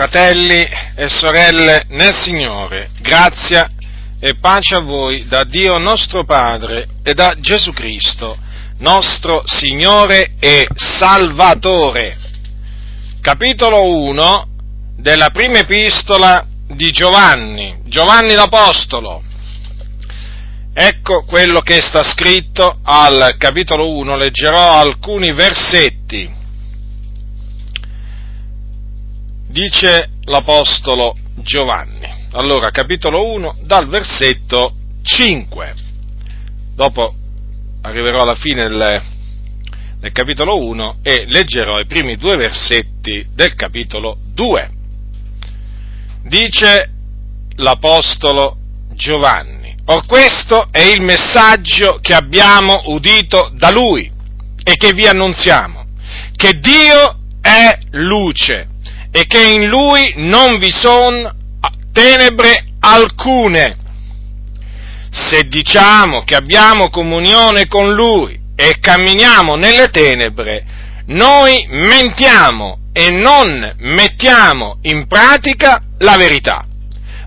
Fratelli e sorelle nel Signore, grazia e pace a voi da Dio nostro Padre e da Gesù Cristo, nostro Signore e Salvatore. Capitolo 1 della prima epistola di Giovanni l'Apostolo. Ecco quello che sta scritto al capitolo 1, leggerò alcuni versetti. Dice l'Apostolo Giovanni, allora capitolo 1 dal versetto 5, dopo arriverò alla fine del capitolo 1 e leggerò i primi due versetti del capitolo 2. Dice l'Apostolo Giovanni: or questo è il messaggio che abbiamo udito da Lui e che vi annunziamo, che Dio è luce e che in Lui non vi sono tenebre alcune. Se diciamo che abbiamo comunione con Lui e camminiamo nelle tenebre, noi mentiamo e non mettiamo in pratica la verità.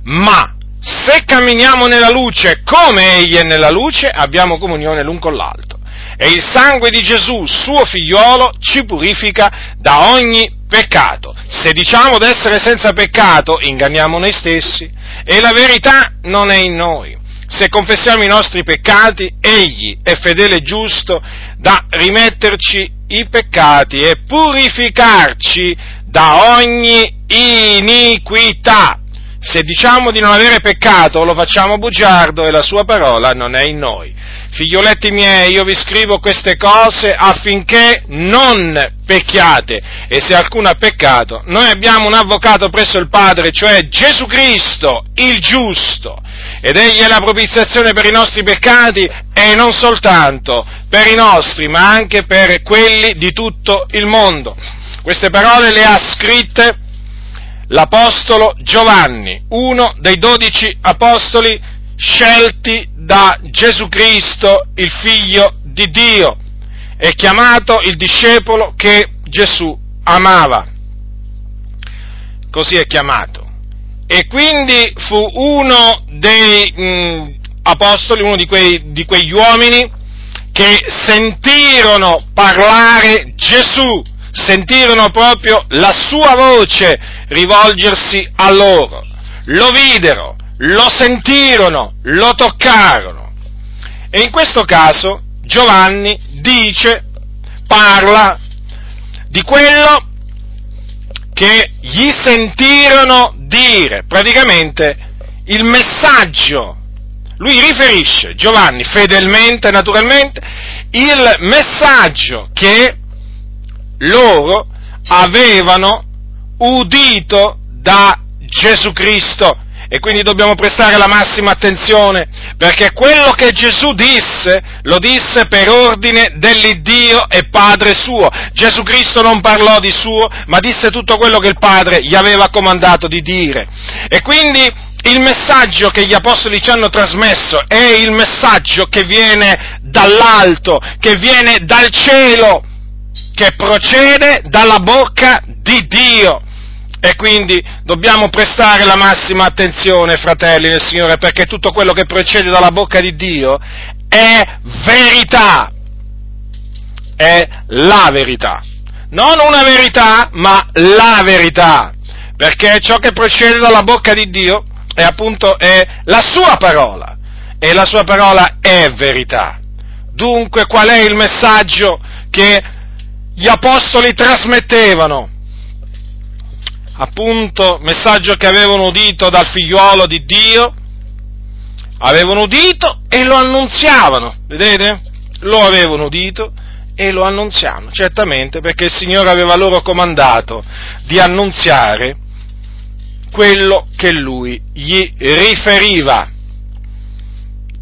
Ma se camminiamo nella luce come Egli è nella luce, abbiamo comunione l'un con l'altro. E il sangue di Gesù, suo figliolo, ci purifica da ogni peccato. Se diciamo d'essere senza peccato, inganniamo noi stessi e la verità non è in noi. Se confessiamo i nostri peccati, Egli è fedele e giusto da rimetterci i peccati e purificarci da ogni iniquità. Se diciamo di non avere peccato, lo facciamo bugiardo e la sua parola non è in noi. Figlioletti miei, io vi scrivo queste cose affinché non pecchiate, e se alcuno ha peccato, noi abbiamo un avvocato presso il Padre, cioè Gesù Cristo, il giusto, ed Egli è la propiziazione per i nostri peccati, e non soltanto per i nostri, ma anche per quelli di tutto il mondo. Queste parole le ha scritte l'Apostolo Giovanni, uno dei 12 apostoli scelti da Gesù Cristo, il Figlio di Dio, e chiamato il discepolo che Gesù amava. Così è chiamato. E quindi fu uno dei apostoli, uno di quegli uomini che sentirono parlare Gesù, sentirono proprio la sua voce rivolgersi a loro, lo videro, lo sentirono, lo toccarono. E in questo caso Giovanni parla di quello che gli sentirono dire, praticamente il messaggio. Lui riferisce, Giovanni, fedelmente, naturalmente, il messaggio che loro avevano udito da Gesù Cristo. E quindi dobbiamo prestare la massima attenzione, perché quello che Gesù disse, lo disse per ordine dell'Iddio e Padre suo. Gesù Cristo non parlò di suo, ma disse tutto quello che il Padre gli aveva comandato di dire. E quindi il messaggio che gli apostoli ci hanno trasmesso è il messaggio che viene dall'alto, che viene dal cielo, che procede dalla bocca di Dio. E quindi dobbiamo prestare la massima attenzione, fratelli nel Signore, perché tutto quello che procede dalla bocca di Dio è verità, è la verità, non una verità, ma la verità, perché ciò che procede dalla bocca di Dio è appunto la sua parola, e la sua parola è verità. Dunque, qual è il messaggio che gli apostoli trasmettevano? Appunto, messaggio che avevano udito dal figliuolo di Dio, avevano udito e lo annunziavano, vedete? Lo avevano udito e lo annunziavano, certamente, perché il Signore aveva loro comandato di annunziare quello che Lui gli riferiva,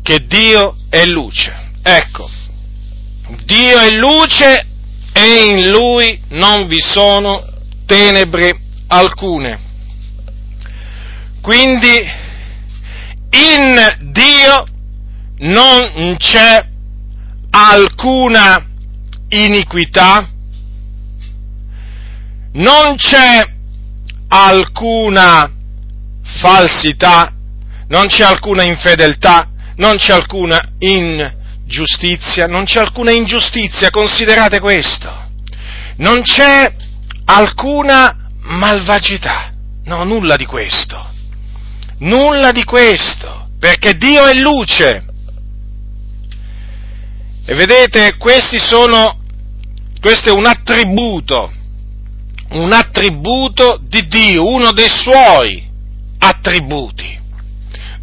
che Dio è luce. Ecco, Dio è luce e in Lui non vi sono tenebre alcune. Quindi in Dio non c'è alcuna iniquità, non c'è alcuna falsità, non c'è alcuna infedeltà, non c'è alcuna ingiustizia, considerate questo. Non c'è alcuna malvagità, no, nulla di questo. Nulla di questo, perché Dio è luce. E vedete, questo è un attributo di Dio, uno dei suoi attributi,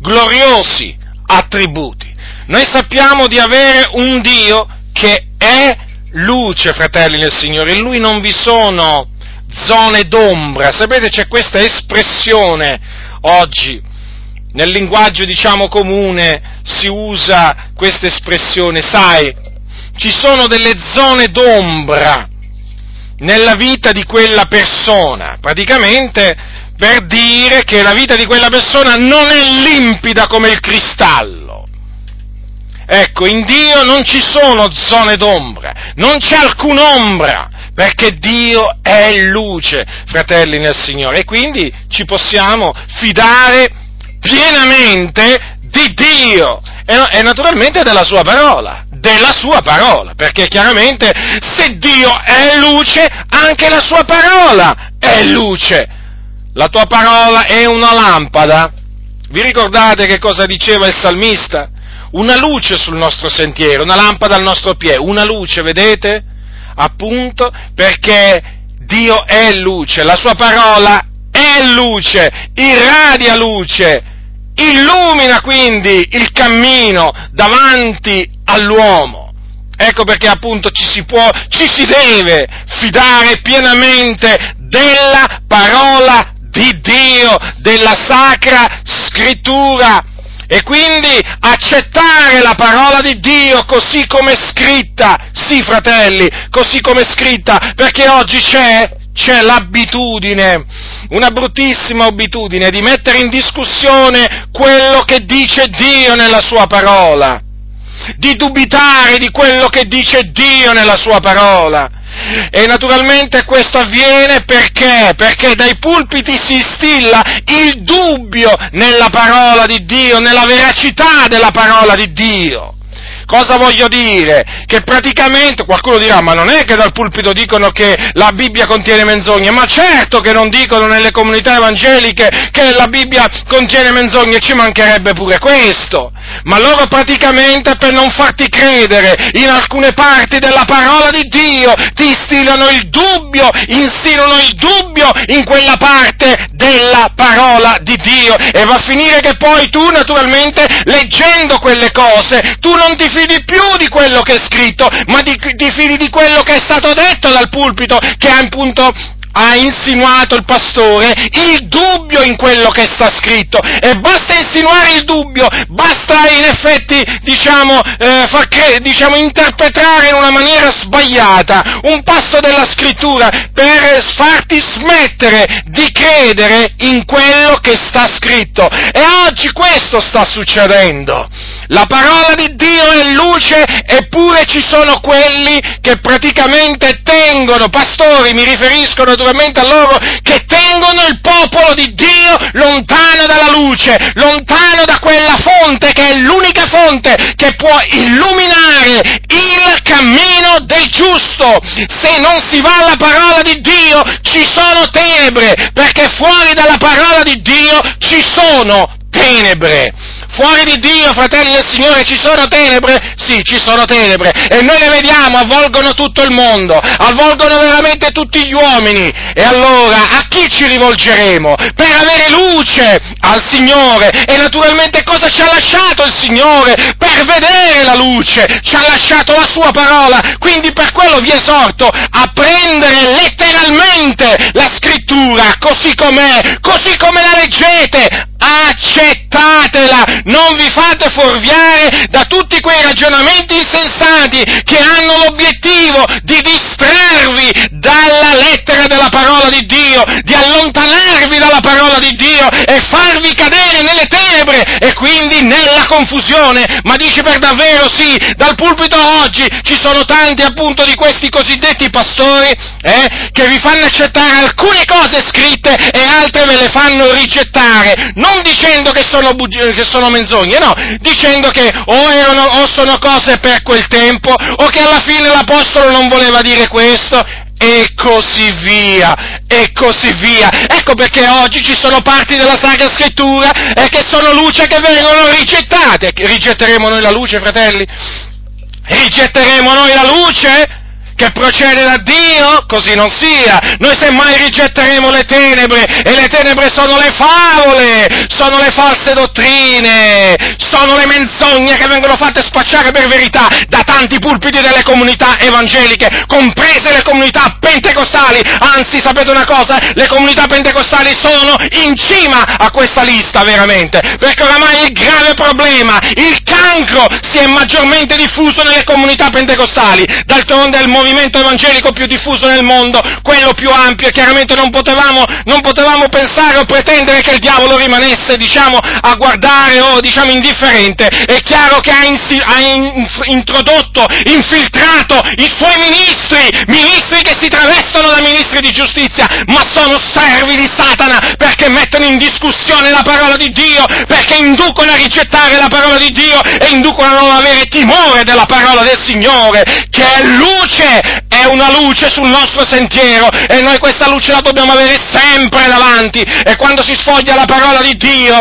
gloriosi attributi. Noi sappiamo di avere un Dio che è luce, fratelli del Signore, in Lui non vi sono zone d'ombra. Sapete, c'è questa espressione oggi, nel linguaggio diciamo comune, si usa questa espressione: sai, ci sono delle zone d'ombra nella vita di quella persona, praticamente per dire che la vita di quella persona non è limpida come il cristallo. Ecco, in Dio non ci sono zone d'ombra, non c'è alcun'ombra, perché Dio è luce, fratelli nel Signore, e quindi ci possiamo fidare pienamente di Dio e naturalmente della sua parola, perché chiaramente se Dio è luce, anche la sua parola è luce. La tua parola è una lampada. Vi ricordate che cosa diceva il salmista? Una luce sul nostro sentiero, una lampada al nostro piede, una luce, vedete? Appunto, perché Dio è luce, la sua parola è luce, irradia luce, illumina quindi il cammino davanti all'uomo. Ecco perché appunto ci si deve fidare pienamente della parola di Dio, della Sacra Scrittura, e quindi accettare la parola di Dio così come è scritta, sì fratelli, così come è scritta, perché oggi c'è l'abitudine, una bruttissima abitudine di mettere in discussione quello che dice Dio nella sua parola, di dubitare di quello che dice Dio nella sua parola. E naturalmente questo avviene perché dai pulpiti si instilla il dubbio nella parola di Dio, nella veracità della parola di Dio. Cosa voglio dire? Che praticamente qualcuno dirà: ma non è che dal pulpito dicono che la Bibbia contiene menzogne? Ma certo che non dicono nelle comunità evangeliche che la Bibbia contiene menzogne, ci mancherebbe pure questo. Ma loro praticamente, per non farti credere in alcune parti della parola di Dio, ti instillano il dubbio in quella parte della parola di Dio, e va a finire che poi tu, naturalmente, leggendo quelle cose, tu non ti fidi più di quello che è scritto, ma ti fidi di quello che è stato detto dal pulpito, che appunto ha insinuato il pastore, il dubbio in quello che sta scritto. E basta insinuare il dubbio, basta in effetti, interpretare in una maniera sbagliata un passo della scrittura per farti smettere di credere in quello che sta scritto. E oggi questo sta succedendo. La parola di Dio è luce, eppure ci sono quelli che praticamente tengono, pastori, mi riferisco naturalmente a loro, che tengono il popolo di Dio lontano dalla luce, lontano da quella fonte che è l'unica fonte che può illuminare il cammino del giusto. Se non si va alla parola di Dio ci sono tenebre, perché fuori dalla parola di Dio ci sono tenebre. Fuori di Dio, fratelli del Signore, ci sono tenebre? Sì, ci sono tenebre, e noi le vediamo, avvolgono tutto il mondo, avvolgono veramente tutti gli uomini. E allora a chi ci rivolgeremo per avere luce? Al Signore. E naturalmente cosa ci ha lasciato il Signore per vedere la luce? Ci ha lasciato la sua parola. Quindi per quello vi esorto a prendere letteralmente la scrittura così com'è, così come la leggete, accettatela, non vi fate fuorviare da tutti quei ragionamenti insensati che hanno l'obiettivo di distrarvi dalla lettera della parola di Dio, di allontanarvi dalla parola di Dio e farvi cadere nelle tenebre e quindi nella confusione. Ma dice per davvero sì, dal pulpito oggi ci sono tanti appunto di questi cosiddetti pastori che vi fanno accettare alcune cose scritte e altre ve le fanno rigettare, non dicendo che sono menzogne, no, dicendo che o sono cose per quel tempo o che alla fine l'apostolo non voleva dire questo e così via, e così via. Ecco perché oggi ci sono parti della Sacra Scrittura che sono luce che vengono rigettate. Rigetteremo noi la luce, fratelli? Rigetteremo noi la luce che procede da Dio? Così non sia. Noi semmai rigetteremo le tenebre, e le tenebre sono le favole, sono le false dottrine, sono le menzogne che vengono fatte spacciare per verità da tanti pulpiti delle comunità evangeliche, comprese le comunità pentecostali. Anzi, sapete una cosa? Le comunità pentecostali sono in cima a questa lista, veramente, perché oramai il grave problema, il cancro, si è maggiormente diffuso nelle comunità pentecostali. D'altronde il movimento evangelico più diffuso nel mondo, quello più ampio, e chiaramente non potevamo pensare o pretendere che il diavolo rimanesse, a guardare o, indifferente. È chiaro che ha introdotto, infiltrato i suoi ministri che si travestono da ministri di giustizia, ma sono servi di Satana, perché mettono in discussione la parola di Dio, perché inducono a rigettare la parola di Dio e inducono a non avere timore della parola del Signore, che è luce, è una luce sul nostro sentiero, e noi questa luce la dobbiamo avere sempre davanti. E quando si sfoglia la parola di Dio,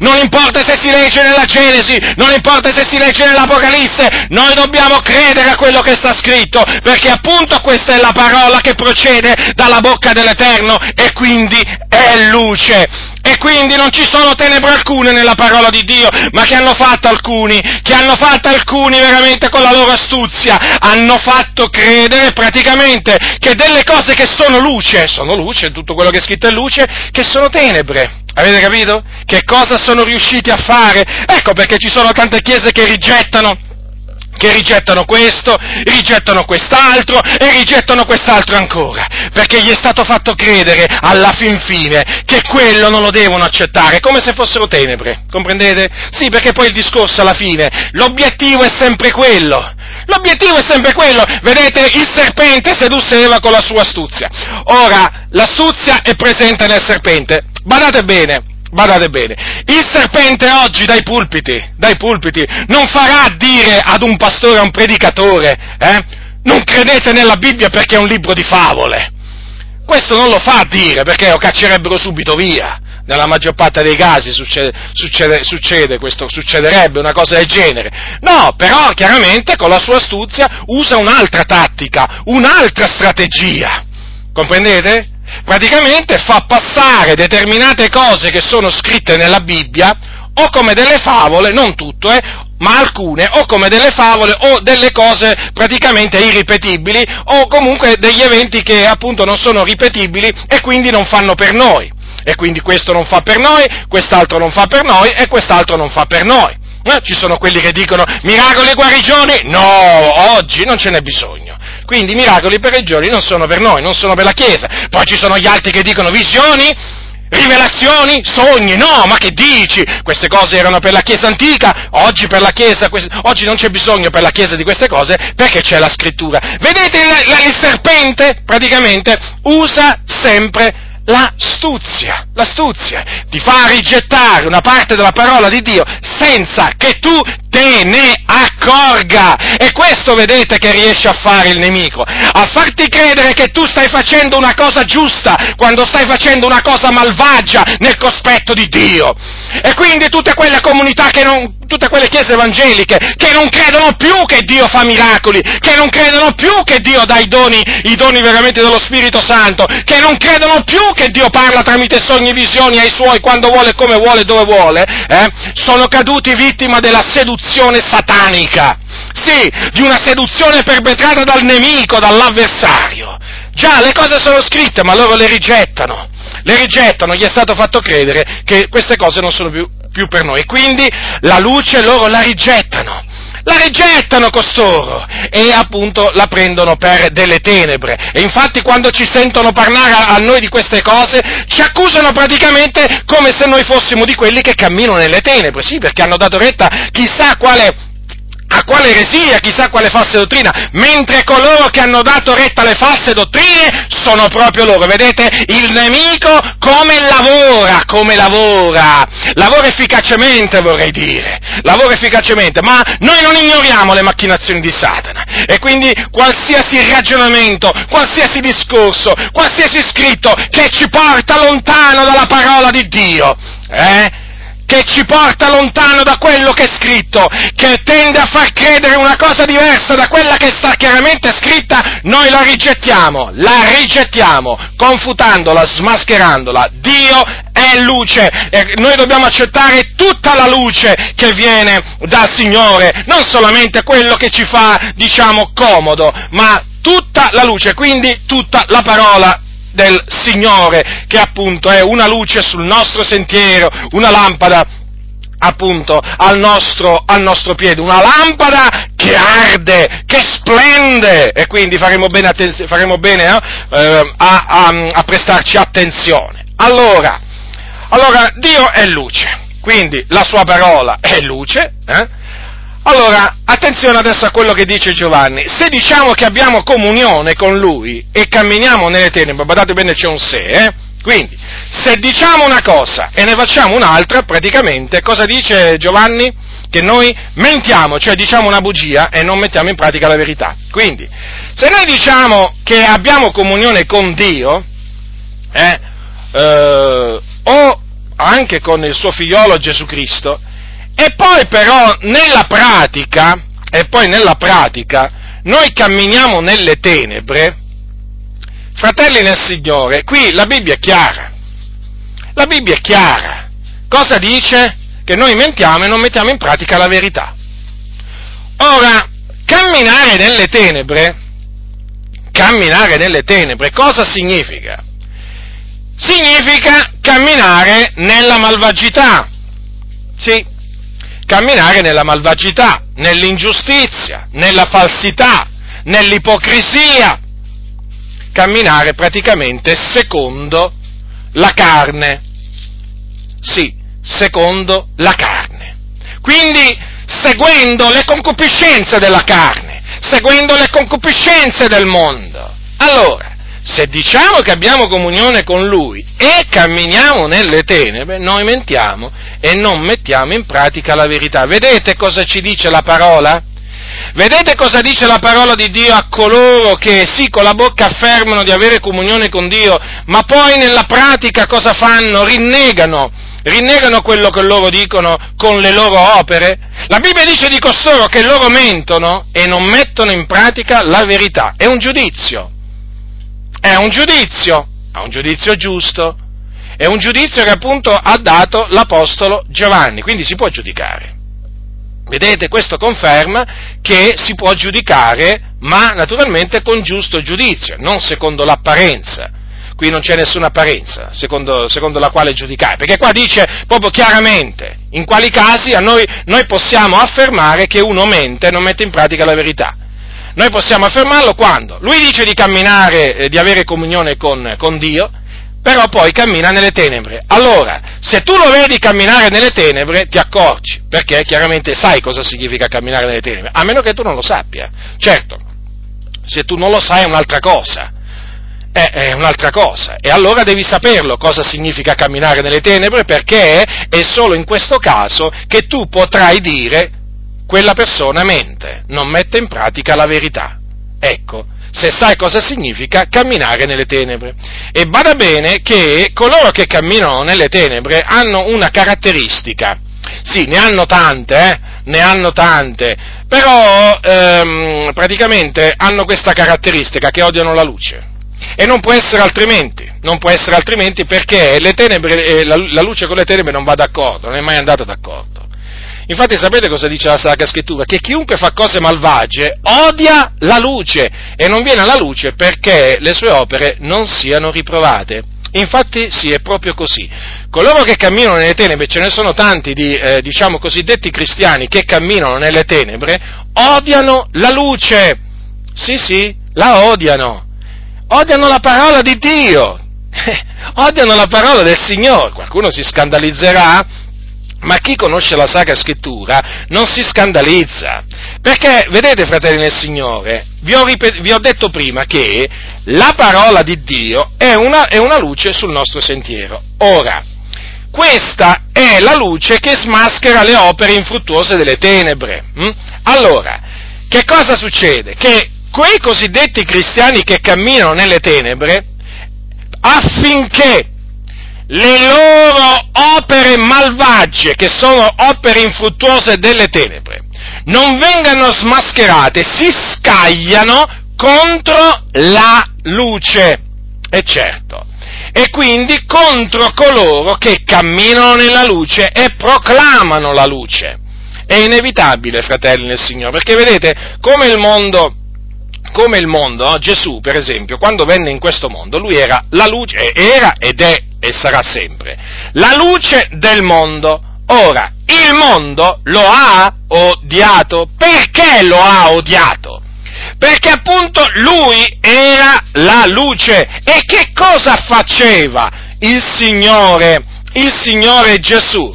non importa se si legge nella Genesi, non importa se si legge nell'Apocalisse, noi dobbiamo credere a quello che sta scritto, perché appunto questa è la parola che procede dalla bocca dell'Eterno e quindi è luce. E quindi non ci sono tenebre alcune nella parola di Dio, ma che hanno fatto alcuni veramente con la loro astuzia, hanno fatto credere praticamente che delle cose che sono luce, tutto quello che è scritto è luce, che sono tenebre. Avete capito? Che cosa sono riusciti a fare? Ecco perché ci sono tante chiese che rigettano questo, rigettano quest'altro e rigettano quest'altro ancora, perché gli è stato fatto credere alla fin fine che quello non lo devono accettare, come se fossero tenebre, comprendete? Sì, perché poi il discorso alla fine, l'obiettivo è sempre quello, vedete, il serpente sedusse Eva con la sua astuzia. Ora, l'astuzia è presente nel serpente, badate bene, il serpente oggi dai pulpiti, non farà dire ad un pastore, a un predicatore, non credete nella Bibbia perché è un libro di favole. Questo non lo fa dire, perché lo caccerebbero subito via. Nella maggior parte dei casi succederebbe una cosa del genere. No, però chiaramente con la sua astuzia usa un'altra tattica, un'altra strategia, comprendete? Praticamente fa passare determinate cose che sono scritte nella Bibbia o come delle favole, non tutto, ma alcune, o come delle favole o delle cose praticamente irripetibili, o comunque degli eventi che appunto non sono ripetibili e quindi non fanno per noi. E quindi questo non fa per noi, quest'altro non fa per noi e quest'altro non fa per noi. Ci sono quelli che dicono miracoli e guarigioni? No, oggi non ce n'è bisogno. Quindi miracoli per i giorni non sono per noi, non sono per la Chiesa. Poi ci sono gli altri che dicono visioni, rivelazioni, sogni. No, ma che dici? Queste cose erano per la Chiesa antica, oggi per la Chiesa, oggi non c'è bisogno per la Chiesa di queste cose perché c'è la Scrittura. Vedete, il serpente praticamente usa sempre l'astuzia, ti fa rigettare una parte della parola di Dio senza che tu te ne accorga. E questo, vedete, che riesce a fare il nemico, a farti credere che tu stai facendo una cosa giusta quando stai facendo una cosa malvagia nel cospetto di Dio. E quindi tutte quelle chiese evangeliche che non credono più che Dio fa miracoli, che non credono più che Dio dà i doni veramente dello Spirito Santo, che non credono più che Dio parla tramite sogni e visioni ai suoi quando vuole, come vuole, dove vuole, sono caduti vittima della seduzione satanica. Sì, di una seduzione perpetrata dal nemico, dall'avversario. Già, le cose sono scritte, ma loro le rigettano. le rigettano, gli è stato fatto credere che queste cose non sono più per noi, e quindi la luce loro la rigettano. La rigettano costoro e appunto la prendono per delle tenebre, e infatti quando ci sentono parlare a noi di queste cose ci accusano praticamente come se noi fossimo di quelli che camminano nelle tenebre, sì, perché hanno dato retta chissà quale... a quale eresia, chissà quale falsa dottrina, mentre coloro che hanno dato retta alle false dottrine sono proprio loro. Vedete, il nemico come lavora efficacemente, vorrei dire, lavora efficacemente, ma noi non ignoriamo le macchinazioni di Satana, e quindi qualsiasi ragionamento, qualsiasi discorso, qualsiasi scritto che ci porta lontano dalla parola di Dio, che ci porta lontano da quello che è scritto, che tende a far credere una cosa diversa da quella che sta chiaramente scritta, noi la rigettiamo, confutandola, smascherandola. Dio è luce, e noi dobbiamo accettare tutta la luce che viene dal Signore, non solamente quello che ci fa, diciamo, comodo, ma tutta la luce, quindi tutta la parola del Signore, che appunto è una luce sul nostro sentiero, una lampada appunto al nostro piede, una lampada che arde, che splende, e quindi faremo bene a prestarci attenzione. Allora Dio è luce, quindi la sua parola è luce, Allora, attenzione adesso a quello che dice Giovanni. Se diciamo che abbiamo comunione con Lui e camminiamo nelle tenebre, badate bene, c'è un se, Quindi, se diciamo una cosa e ne facciamo un'altra, praticamente, cosa dice Giovanni? Che noi mentiamo, cioè diciamo una bugia e non mettiamo in pratica la verità. Quindi, se noi diciamo che abbiamo comunione con Dio, o anche con il suo figliolo Gesù Cristo, E poi nella pratica, noi camminiamo nelle tenebre, fratelli nel Signore, qui la Bibbia è chiara, cosa dice? Che noi mentiamo e non mettiamo in pratica la verità. Ora, camminare nelle tenebre, cosa significa? Significa camminare nella malvagità, sì. Camminare nella malvagità, nell'ingiustizia, nella falsità, nell'ipocrisia, camminare praticamente secondo la carne, sì, secondo la carne, quindi seguendo le concupiscenze della carne, seguendo le concupiscenze del mondo. Allora, se diciamo che abbiamo comunione con Lui e camminiamo nelle tenebre, noi mentiamo e non mettiamo in pratica la verità. Vedete cosa ci dice la parola? Vedete cosa dice la parola di Dio a coloro che sì, con la bocca affermano di avere comunione con Dio, ma poi nella pratica cosa fanno? Rinnegano quello che loro dicono con le loro opere. La Bibbia dice di costoro che loro mentono e non mettono in pratica la verità. È un giudizio. È un giudizio giusto, è un giudizio che appunto ha dato l'Apostolo Giovanni, quindi si può giudicare. Vedete, questo conferma che si può giudicare, ma naturalmente con giusto giudizio, non secondo l'apparenza. Qui non c'è nessuna apparenza secondo la quale giudicare, perché qua dice proprio chiaramente in quali casi a noi possiamo affermare che uno mente e non mette in pratica la verità. Noi possiamo affermarlo quando lui dice di camminare, di avere comunione con Dio, però poi cammina nelle tenebre. Allora, se tu lo vedi camminare nelle tenebre, ti accorgi, perché chiaramente sai cosa significa camminare nelle tenebre, a meno che tu non lo sappia. Certo, se tu non lo sai è un'altra cosa, e allora devi saperlo cosa significa camminare nelle tenebre, perché è solo in questo caso che tu potrai dire: quella persona mente, non mette in pratica la verità. Ecco, se sai cosa significa camminare nelle tenebre. E bada bene che coloro che camminano nelle tenebre hanno una caratteristica. Sì, ne hanno tante, però praticamente hanno questa caratteristica, che odiano la luce. E non può essere altrimenti, perché le tenebre, la luce con le tenebre non va d'accordo, non è mai andata d'accordo. Infatti sapete cosa dice la Sacra Scrittura? Che chiunque fa cose malvagie odia la luce e non viene alla luce perché le sue opere non siano riprovate. Infatti sì, è proprio così. Coloro che camminano nelle tenebre, ce ne sono tanti di cosiddetti cristiani che camminano nelle tenebre, odiano la luce. Sì, sì, la odiano. Odiano la parola di Dio. Odiano la parola del Signore. Qualcuno si scandalizzerà, ma chi conosce la Sacra Scrittura non si scandalizza. Perché, vedete, fratelli nel Signore, vi ho detto prima che la parola di Dio è una luce sul nostro sentiero. Ora, questa è la luce che smaschera le opere infruttuose delle tenebre. Allora, che cosa succede? Che quei cosiddetti cristiani che camminano nelle tenebre, affinché le loro opere malvagie, che sono opere infruttuose delle tenebre, non vengano smascherate, si scagliano contro la luce, e certo, e quindi contro coloro che camminano nella luce e proclamano la luce. È inevitabile, fratelli nel Signore, perché vedete, come il mondo, no? Gesù, per esempio, quando venne in questo mondo, lui era la luce, era ed è e sarà sempre la luce del mondo. Ora, il mondo lo ha odiato. Perché lo ha odiato? Perché appunto lui era la luce. E che cosa faceva il Signore Gesù?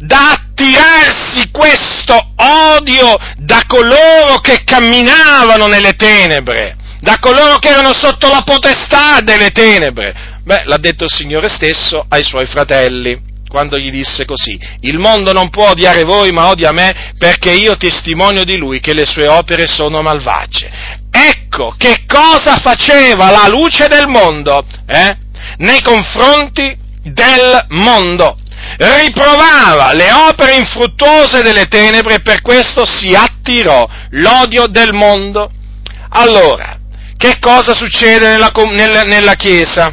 Da attirarsi questo odio da coloro che camminavano nelle tenebre, da coloro che erano sotto la potestà delle tenebre. Beh, l'ha detto il Signore stesso ai suoi fratelli, quando gli disse così: il mondo non può odiare voi, ma odia me, perché io testimonio di lui che le sue opere sono malvagie. Ecco, che cosa faceva la luce del mondo, nei confronti del mondo? Riprovava le opere infruttuose delle tenebre, e per questo si attirò l'odio del mondo. Allora, che cosa succede nella Chiesa?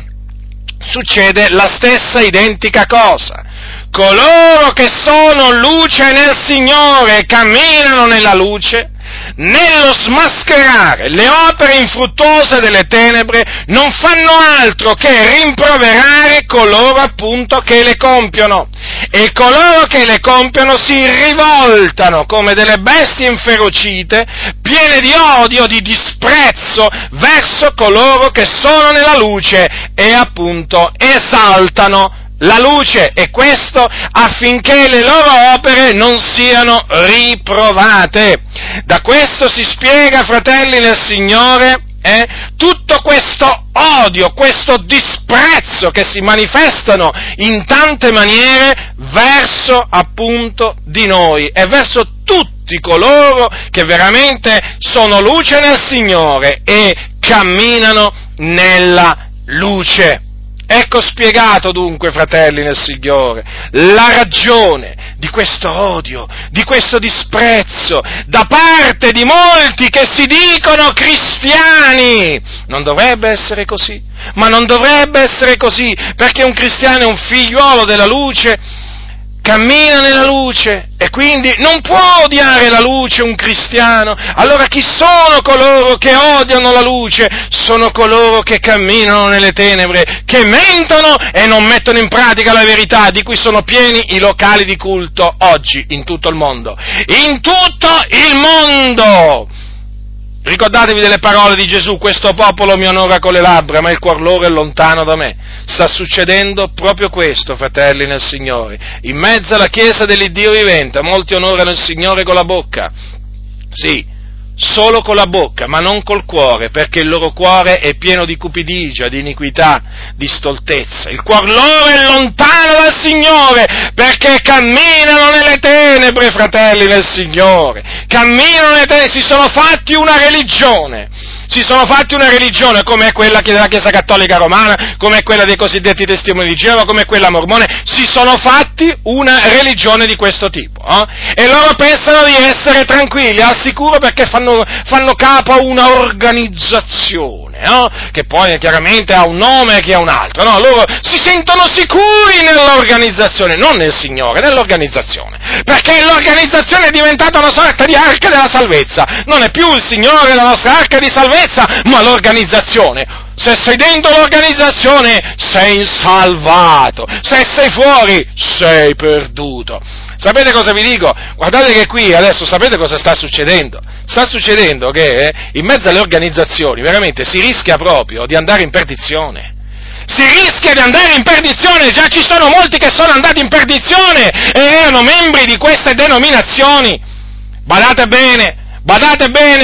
Succede la stessa identica cosa. Coloro che sono luce nel Signore e camminano nella luce, nello smascherare le opere infruttuose delle tenebre, non fanno altro che rimproverare coloro appunto che le compiono, e coloro che le compiono si rivoltano come delle bestie inferocite, piene di odio, di disprezzo verso coloro che sono nella luce, e appunto esaltano la luce, e questo affinché le loro opere non siano riprovate. Da questo si spiega, fratelli nel Signore, tutto questo odio, questo disprezzo che si manifestano in tante maniere verso appunto di noi e verso tutti coloro che veramente sono luce nel Signore e camminano nella luce. Ecco spiegato dunque, fratelli nel Signore, la ragione di questo odio, di questo disprezzo da parte di molti che si dicono cristiani. Non dovrebbe essere così, ma non dovrebbe essere così, perché un cristiano è un figliuolo della luce, cammina nella luce, e quindi non può odiare la luce un cristiano. Allora chi sono coloro che odiano la luce? Sono coloro che camminano nelle tenebre, che mentono e non mettono in pratica la verità, di cui sono pieni i locali di culto oggi in tutto il mondo. In tutto il mondo! Ricordatevi delle parole di Gesù: questo popolo mi onora con le labbra, ma il cuor loro è lontano da me. Sta succedendo proprio questo, fratelli nel Signore. In mezzo alla Chiesa dell'Iddio vivente, molti onorano il Signore con la bocca. Sì, solo con la bocca, ma non col cuore, perché il loro cuore è pieno di cupidigia, di iniquità, di stoltezza. Il cuor loro è lontano dal Signore, perché camminano nelle tenebre, fratelli del Signore. Camminano nelle tenebre, si sono fatti una religione come quella della Chiesa Cattolica Romana, come quella dei cosiddetti testimoni di Geova, come quella mormone. Si sono fatti una religione di questo tipo, e loro pensano di essere tranquilli, al sicuro, perché fanno capo a una organizzazione, che poi chiaramente ha un nome e che ha un altro. No, loro si sentono sicuri nell'organizzazione, non nel Signore, nell'organizzazione, perché l'organizzazione è diventata una sorta di arca della salvezza. Non è più il Signore la nostra arca di salvezza, ma l'organizzazione. Se sei dentro l'organizzazione sei salvato, se sei fuori sei perduto. Sapete cosa vi dico? Guardate che qui adesso sapete cosa sta succedendo? Sta succedendo che in mezzo alle organizzazioni veramente si rischia proprio di andare in perdizione. Si rischia di andare in perdizione, già ci sono molti che sono andati in perdizione e erano membri di queste denominazioni. Badate bene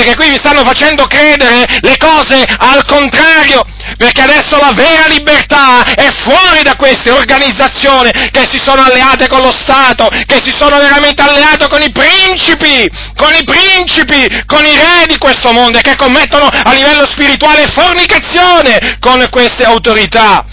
che qui vi stanno facendo credere le cose al contrario, perché adesso la vera libertà è fuori da queste organizzazioni che si sono alleate con lo Stato, che si sono veramente alleate con i principi, con i re di questo mondo e che commettono a livello spirituale fornicazione con queste autorità.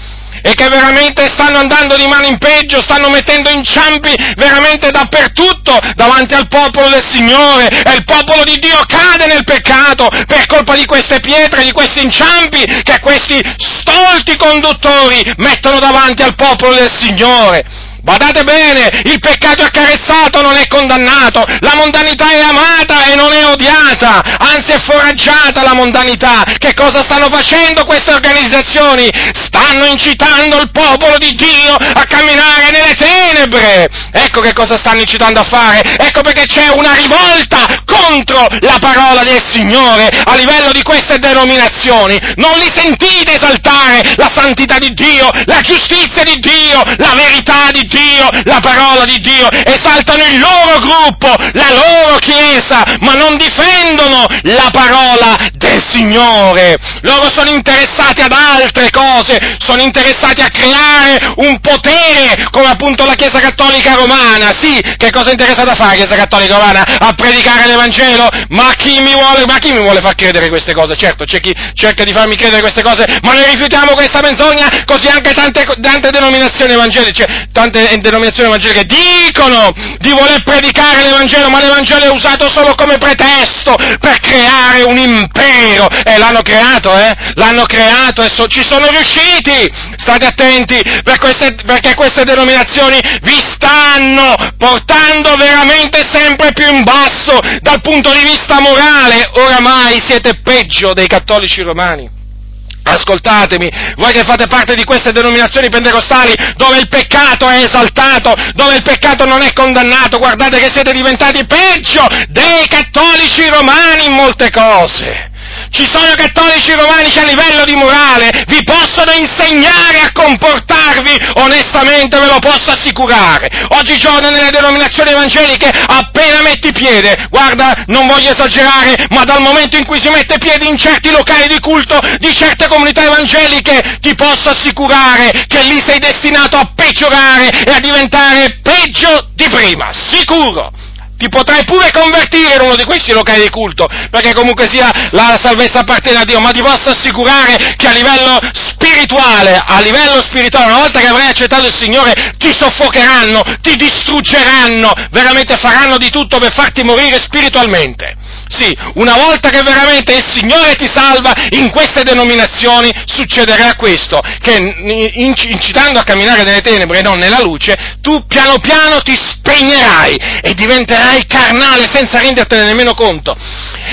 E che veramente stanno andando di male in peggio, stanno mettendo inciampi veramente dappertutto davanti al popolo del Signore, e il popolo di Dio cade nel peccato per colpa di queste pietre, di questi inciampi che questi stolti conduttori mettono davanti al popolo del Signore. Badate bene, il peccato è accarezzato, non è condannato, la mondanità è amata e non è odiata, anzi è foraggiata la mondanità. Che cosa stanno facendo queste organizzazioni? Stanno incitando il popolo di Dio a camminare nelle tenebre. Ecco che cosa stanno incitando a fare, ecco perché c'è una rivolta contro la parola del Signore a livello di queste denominazioni. Non li sentite esaltare la santità di Dio, la giustizia di Dio, la verità di Dio, la parola di Dio, esaltano il loro gruppo, la loro chiesa, ma non difendono la parola del Signore. Loro sono interessati ad altre cose, sono interessati a creare un potere, come appunto la Chiesa Cattolica Romana. Sì, che cosa è interessata a fare la Chiesa Cattolica Romana? A predicare l'Evangelo? Ma chi mi vuole far credere queste cose? Certo, c'è chi cerca di farmi credere queste cose, ma noi rifiutiamo questa menzogna, così anche tante denominazioni evangeliche, denominazioni evangeliche dicono di voler predicare l'Evangelo, ma l'Evangelo è usato solo come pretesto per creare un impero, e l'hanno creato e ci sono riusciti. State attenti perché queste denominazioni vi stanno portando veramente sempre più in basso dal punto di vista morale. Oramai siete peggio dei cattolici romani. Ascoltatemi, voi che fate parte di queste denominazioni pentecostali dove il peccato è esaltato, dove il peccato non è condannato, guardate che siete diventati peggio dei cattolici romani in molte cose. Ci sono cattolici romani che a livello di morale vi possono insegnare a comportarvi onestamente, ve lo posso assicurare. Oggigiorno nelle denominazioni evangeliche appena metti piede, guarda, non voglio esagerare, ma dal momento in cui si mette piede in certi locali di culto di certe comunità evangeliche, ti posso assicurare che lì sei destinato a peggiorare e a diventare peggio di prima, sicuro. Ti potrai pure convertire in uno di questi locali di culto, perché comunque sia la salvezza appartiene a Dio, ma ti posso assicurare che a livello spirituale, una volta che avrai accettato il Signore, ti soffocheranno, ti distruggeranno, veramente faranno di tutto per farti morire spiritualmente. Sì, una volta che veramente il Signore ti salva, in queste denominazioni succederà questo, che incitando a camminare nelle tenebre e non nella luce, tu piano piano ti spegnerai e diventerai carnale senza rendertene nemmeno conto.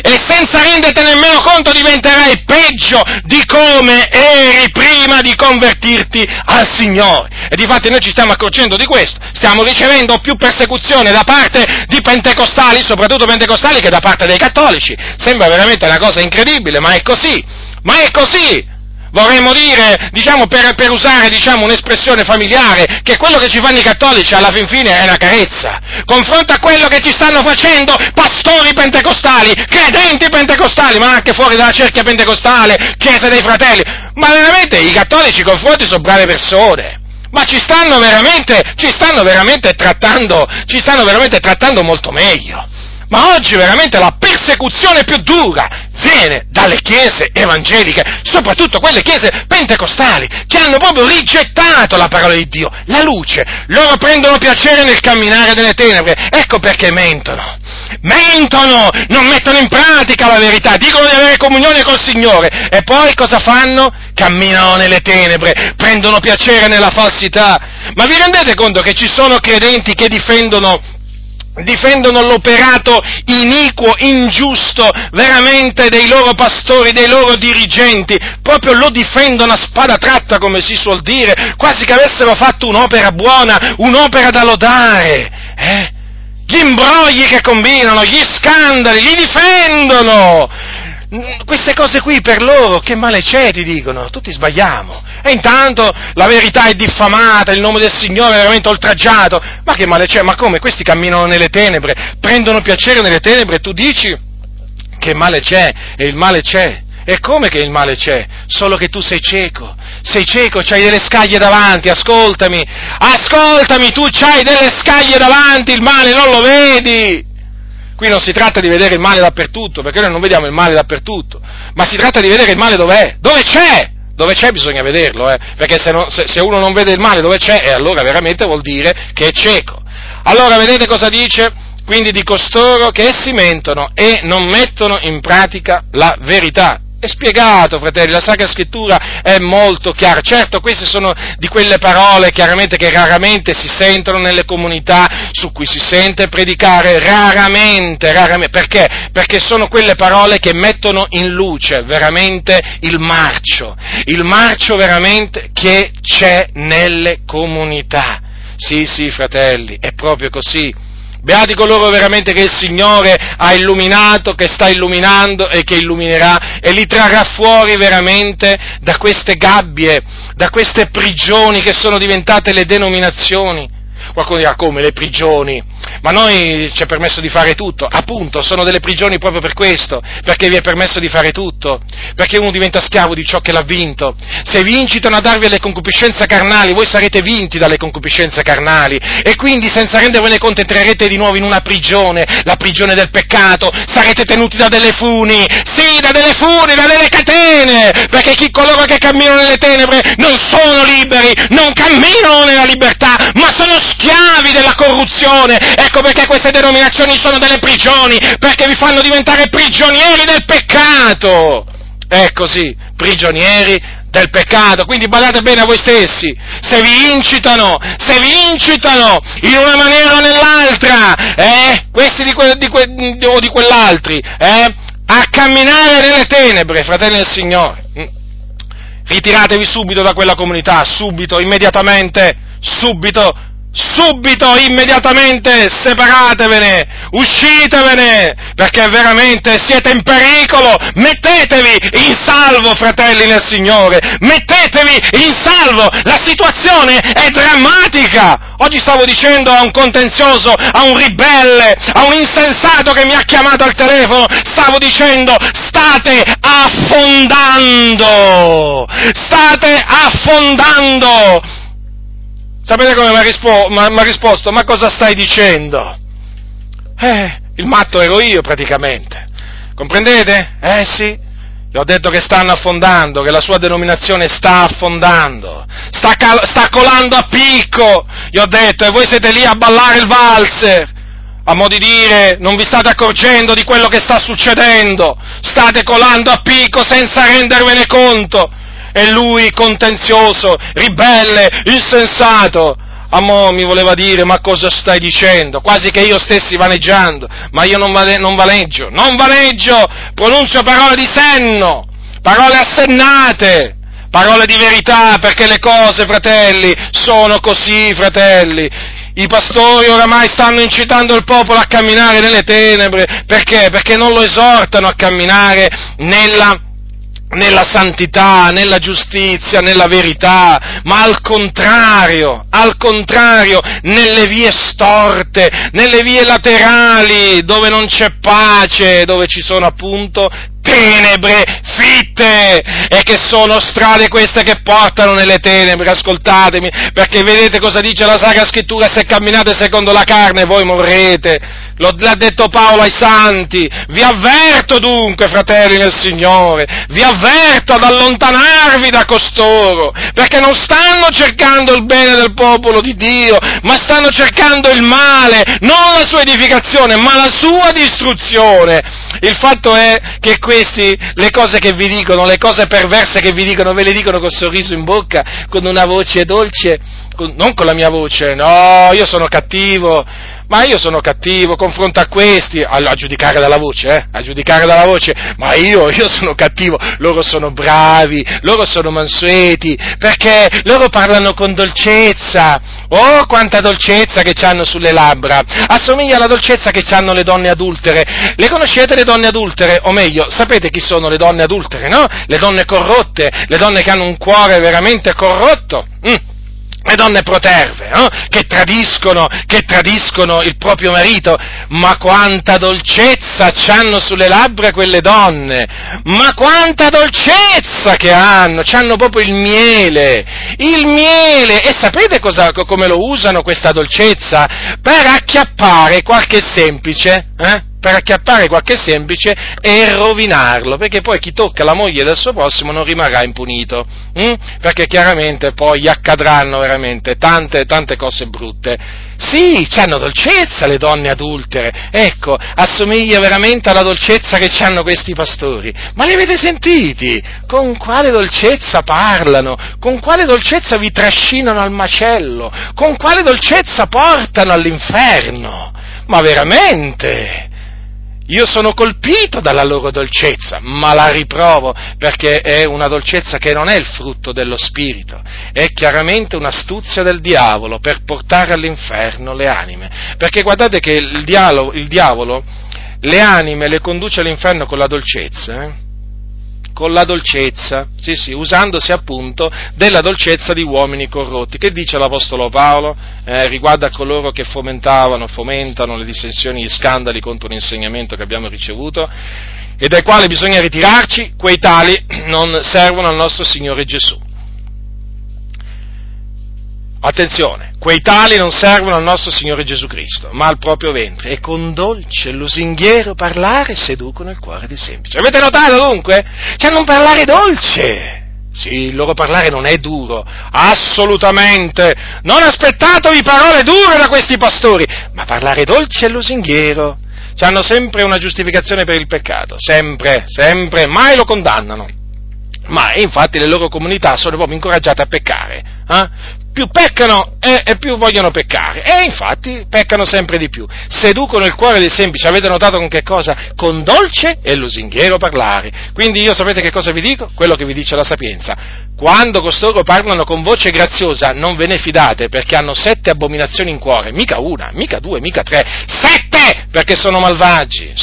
E senza rendertene nemmeno conto diventerai peggio di come eri prima di convertirti al Signore. E difatti noi ci stiamo accorgendo di questo, stiamo ricevendo più persecuzione da parte di pentecostali, soprattutto pentecostali, che da parte dei cattolici. Sembra veramente una cosa incredibile, ma è così. Vorremmo dire, per usare un'espressione familiare, che quello che ci fanno i cattolici alla fin fine è una carezza, confronto a quello che ci stanno facendo pastori pentecostali, credenti pentecostali, ma anche fuori dalla cerchia pentecostale, chiese dei fratelli. Ma veramente i cattolici confronti sono brave persone, ma ci stanno veramente trattando molto meglio. Ma oggi veramente la persecuzione più dura viene dalle chiese evangeliche, soprattutto quelle chiese pentecostali, che hanno proprio rigettato la parola di Dio, la luce. Loro prendono piacere nel camminare nelle tenebre, ecco perché mentono, non mettono in pratica la verità, dicono di avere comunione col Signore, e poi cosa fanno? Camminano nelle tenebre, prendono piacere nella falsità. Ma vi rendete conto che ci sono credenti che difendono difendono l'operato iniquo, ingiusto, veramente dei loro pastori, dei loro dirigenti, proprio lo difendono a spada tratta, come si suol dire, quasi che avessero fatto un'opera buona, un'opera da lodare, eh? Gli imbrogli che combinano, gli scandali, li difendono! Queste cose qui per loro, che male c'è, ti dicono, tutti sbagliamo. E intanto la verità è diffamata, il nome del Signore è veramente oltraggiato. Ma che male c'è? Ma come? Questi camminano nelle tenebre, prendono piacere nelle tenebre, tu dici che male c'è, e il male c'è. E come che il male c'è? Solo che tu sei cieco, c'hai delle scaglie davanti, ascoltami, ascoltami, tu c'hai delle scaglie davanti, il male non lo vedi. Qui non si tratta di vedere il male dappertutto, perché noi non vediamo il male dappertutto, ma si tratta di vedere il male dov'è, dove c'è. Dove c'è bisogna vederlo, perché se uno non vede il male dove c'è, allora veramente vuol dire che è cieco. Allora vedete cosa dice? Quindi di costoro che essi mentono e non mettono in pratica la verità. È spiegato, fratelli, la Sacra Scrittura è molto chiara. Certo, queste sono di quelle parole chiaramente che raramente si sentono nelle comunità su cui si sente predicare, raramente. Perché? Perché sono quelle parole che mettono in luce veramente il marcio veramente che c'è nelle comunità. Sì, fratelli, è proprio così. Beati coloro veramente che il Signore ha illuminato, che sta illuminando e che illuminerà e li trarrà fuori veramente da queste gabbie, da queste prigioni che sono diventate le denominazioni. Qualcuno dirà, come le prigioni? Ma noi ci è permesso di fare tutto, appunto, sono delle prigioni proprio per questo, perché vi è permesso di fare tutto, perché uno diventa schiavo di ciò che l'ha vinto. Se vi incitano a darvi alle concupiscenze carnali, voi sarete vinti dalle concupiscenze carnali, e quindi senza rendervene conto entrerete di nuovo in una prigione, la prigione del peccato, sarete tenuti da delle funi, sì, da delle catene, perché coloro che camminano nelle tenebre non sono liberi, non camminano nella libertà, ma sono schiavi della corruzione. Ecco perché queste denominazioni sono delle prigioni, perché vi fanno diventare prigionieri del peccato. Ecco sì, prigionieri del peccato, quindi badate bene a voi stessi, se vi incitano in una maniera o nell'altra, questi o di quell'altri, a camminare nelle tenebre, fratelli del Signore, ritiratevi subito da quella comunità, subito, immediatamente, separatevene, uscitevene, perché veramente siete in pericolo, mettetevi in salvo, fratelli nel Signore, mettetevi in salvo, la situazione è drammatica. Oggi stavo dicendo a un contenzioso, a un ribelle, a un insensato che mi ha chiamato al telefono, stavo dicendo, state affondando, sapete come mi ha risposto? Ma cosa stai dicendo? Il matto ero io praticamente, comprendete? Sì, gli ho detto che stanno affondando, che la sua denominazione sta affondando, sta colando a picco, gli ho detto, e voi siete lì a ballare il valzer, a mo' di dire, non vi state accorgendo di quello che sta succedendo, state colando a picco senza rendervene conto. E lui, contenzioso, ribelle, insensato, amò, mi voleva dire, ma cosa stai dicendo? Quasi che io stessi vaneggiando, ma io non vaneggio, pronuncio parole di senno, parole assennate, parole di verità, perché le cose, fratelli, sono così, fratelli. I pastori oramai stanno incitando il popolo a camminare nelle tenebre, perché? Perché non lo esortano a camminare nella santità, nella giustizia, nella verità, ma al contrario, nelle vie storte, nelle vie laterali, dove non c'è pace, dove ci sono appunto tenebre fitte, e che sono strade queste che portano nelle tenebre, ascoltatemi, perché vedete cosa dice la Sacra Scrittura, se camminate secondo la carne voi morrete. l'ha detto Paolo ai santi. Vi avverto dunque, fratelli nel Signore, vi avverto ad allontanarvi da costoro, perché non stanno cercando il bene del popolo di Dio, ma stanno cercando il male, non la sua edificazione, ma la sua distruzione. Il fatto è che questi, le cose che vi dicono, le cose perverse che vi dicono, ve le dicono col sorriso in bocca, con una voce dolce, non con la mia voce, no, io sono cattivo, ma io sono cattivo, confronto a questi, a giudicare dalla voce, a giudicare dalla voce, ma io sono cattivo, loro sono bravi, loro sono mansueti, perché loro parlano con dolcezza, oh quanta dolcezza che c'hanno sulle labbra, assomiglia alla dolcezza che c'hanno le donne adultere. Le conoscete le donne adultere? O meglio, sapete chi sono le donne adultere, no? Le donne corrotte, le donne che hanno un cuore veramente corrotto, le donne proterve, no? che tradiscono il proprio marito. Ma quanta dolcezza c'hanno sulle labbra quelle donne, ma quanta dolcezza che hanno, c'hanno proprio il miele, e sapete come lo usano questa dolcezza? Per acchiappare qualche semplice, e rovinarlo, perché poi chi tocca la moglie del suo prossimo non rimarrà impunito, perché chiaramente poi gli accadranno veramente tante cose brutte. Sì, c'hanno dolcezza le donne adultere, ecco, assomiglia veramente alla dolcezza che c'hanno questi pastori. Ma li avete sentiti? Con quale dolcezza parlano, con quale dolcezza vi trascinano al macello, con quale dolcezza portano all'inferno, ma veramente... Io sono colpito dalla loro dolcezza, ma la riprovo, perché è una dolcezza che non è il frutto dello Spirito, è chiaramente un'astuzia del diavolo per portare all'inferno le anime, perché guardate che il diavolo le anime le conduce all'inferno con la dolcezza, sì, usandosi appunto della dolcezza di uomini corrotti. Che dice l'Apostolo Paolo riguardo a coloro che fomentano le dissensioni, gli scandali contro l'insegnamento che abbiamo ricevuto e dai quali bisogna ritirarci? Quei tali non servono al nostro Signore Gesù. Attenzione, quei tali non servono al nostro Signore Gesù Cristo, ma al proprio ventre, e con dolce e lusinghiero parlare seducono il cuore dei semplici. Avete notato dunque? Cioè, non parlare dolce! Sì, il loro parlare non è duro, assolutamente! Non aspettatevi parole dure da questi pastori, ma parlare dolce e lusinghiero. C'hanno sempre una giustificazione per il peccato, sempre, mai lo condannano. Ma infatti le loro comunità sono proprio incoraggiate a peccare, Più peccano e più vogliono peccare, e infatti peccano sempre di più. Seducono il cuore dei semplici, avete notato con che cosa? Con dolce e lusinghiero parlare. Quindi io, sapete che cosa vi dico? Quello che vi dice la Sapienza. Quando costoro parlano con voce graziosa, non ve ne fidate, perché hanno 7 abominazioni in cuore, mica una, mica due, mica tre, 7, perché sono malvagi,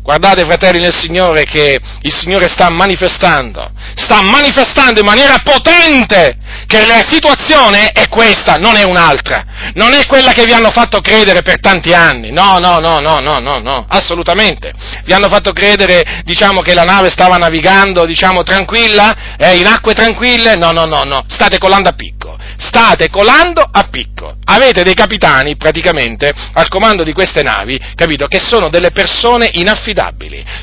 Guardate, fratelli nel Signore, che il Signore sta manifestando in maniera potente che la situazione è questa, non è un'altra, non è quella che vi hanno fatto credere per tanti anni, no, assolutamente. Vi hanno fatto credere, che la nave stava navigando, tranquilla, in acque tranquille, no, state colando a picco, avete dei capitani praticamente al comando di queste navi, capito, che sono delle persone inaffidabili,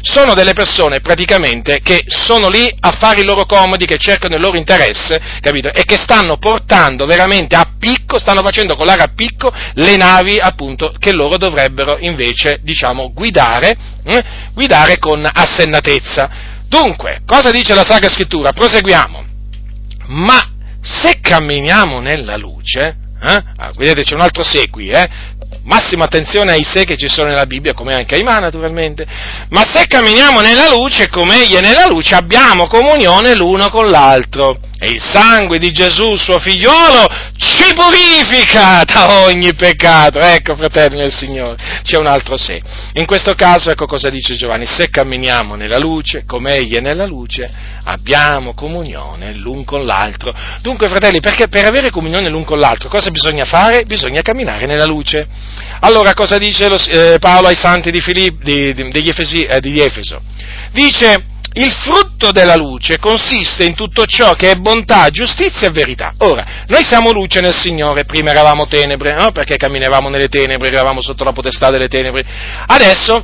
sono delle persone praticamente che sono lì a fare i loro comodi, che cercano il loro interesse, capito, e che stanno portando veramente a picco, stanno facendo colare a picco le navi appunto che loro dovrebbero invece guidare con assennatezza. Dunque, cosa dice la Sacra Scrittura? Proseguiamo. Ma se camminiamo nella luce, vedete c'è un altro se qui, massima attenzione ai se che ci sono nella Bibbia, come anche ai ma naturalmente, ma se camminiamo nella luce come egli è nella luce, abbiamo comunione l'uno con l'altro, e il sangue di Gesù suo figliolo ci purifica da ogni peccato. Ecco, fratelli del Signore, c'è un altro se, in questo caso ecco cosa dice Giovanni: se camminiamo nella luce come egli è nella luce, abbiamo comunione l'un con l'altro. Dunque, fratelli, perché per avere comunione l'un con l'altro cosa bisogna fare? Bisogna camminare nella luce. Allora, cosa dice Paolo ai santi di Efeso? Dice: Il frutto della luce consiste in tutto ciò che è bontà, giustizia e verità. Ora, noi siamo luce nel Signore, prima eravamo tenebre, no? Perché camminavamo nelle tenebre, eravamo sotto la potestà delle tenebre. Adesso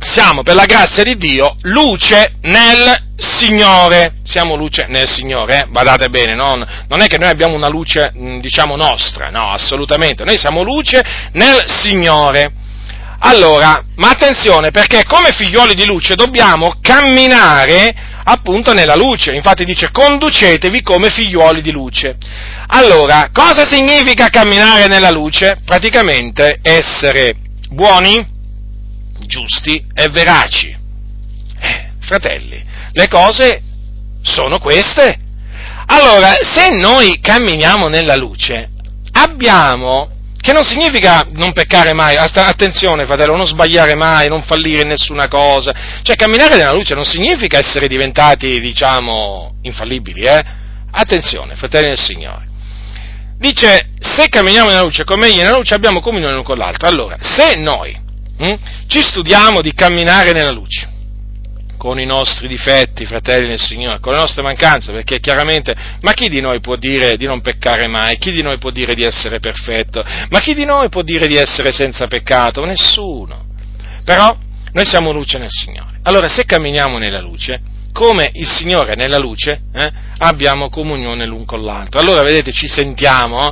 siamo, per la grazia di Dio, luce nel Signore. Siamo luce nel Signore, Badate bene, non è che noi abbiamo una luce, diciamo, nostra, no, assolutamente. Noi siamo luce nel Signore. Allora, ma attenzione, perché come figlioli di luce dobbiamo camminare appunto nella luce. Infatti dice: conducetevi come figlioli di luce. Allora, cosa significa camminare nella luce? Praticamente essere buoni, giusti e veraci. Fratelli, le cose sono queste. Allora, se noi camminiamo nella luce, abbiamo... Che non significa non peccare mai, attenzione fratello, non sbagliare mai, non fallire in nessuna cosa, cioè camminare nella luce non significa essere diventati, diciamo, infallibili, Attenzione, fratelli del Signore. Dice, se camminiamo nella luce come egli nella luce, abbiamo comunione l'uno con l'altro. Allora, se noi ci studiamo di camminare nella luce, con i nostri difetti, fratelli nel Signore, con le nostre mancanze, perché chiaramente, ma chi di noi può dire di non peccare mai? Chi di noi può dire di essere perfetto? Ma chi di noi può dire di essere senza peccato? Nessuno. Però noi siamo luce nel Signore. Allora, se camminiamo nella luce, come il Signore nella luce, abbiamo comunione l'un con l'altro. Allora, vedete, ci sentiamo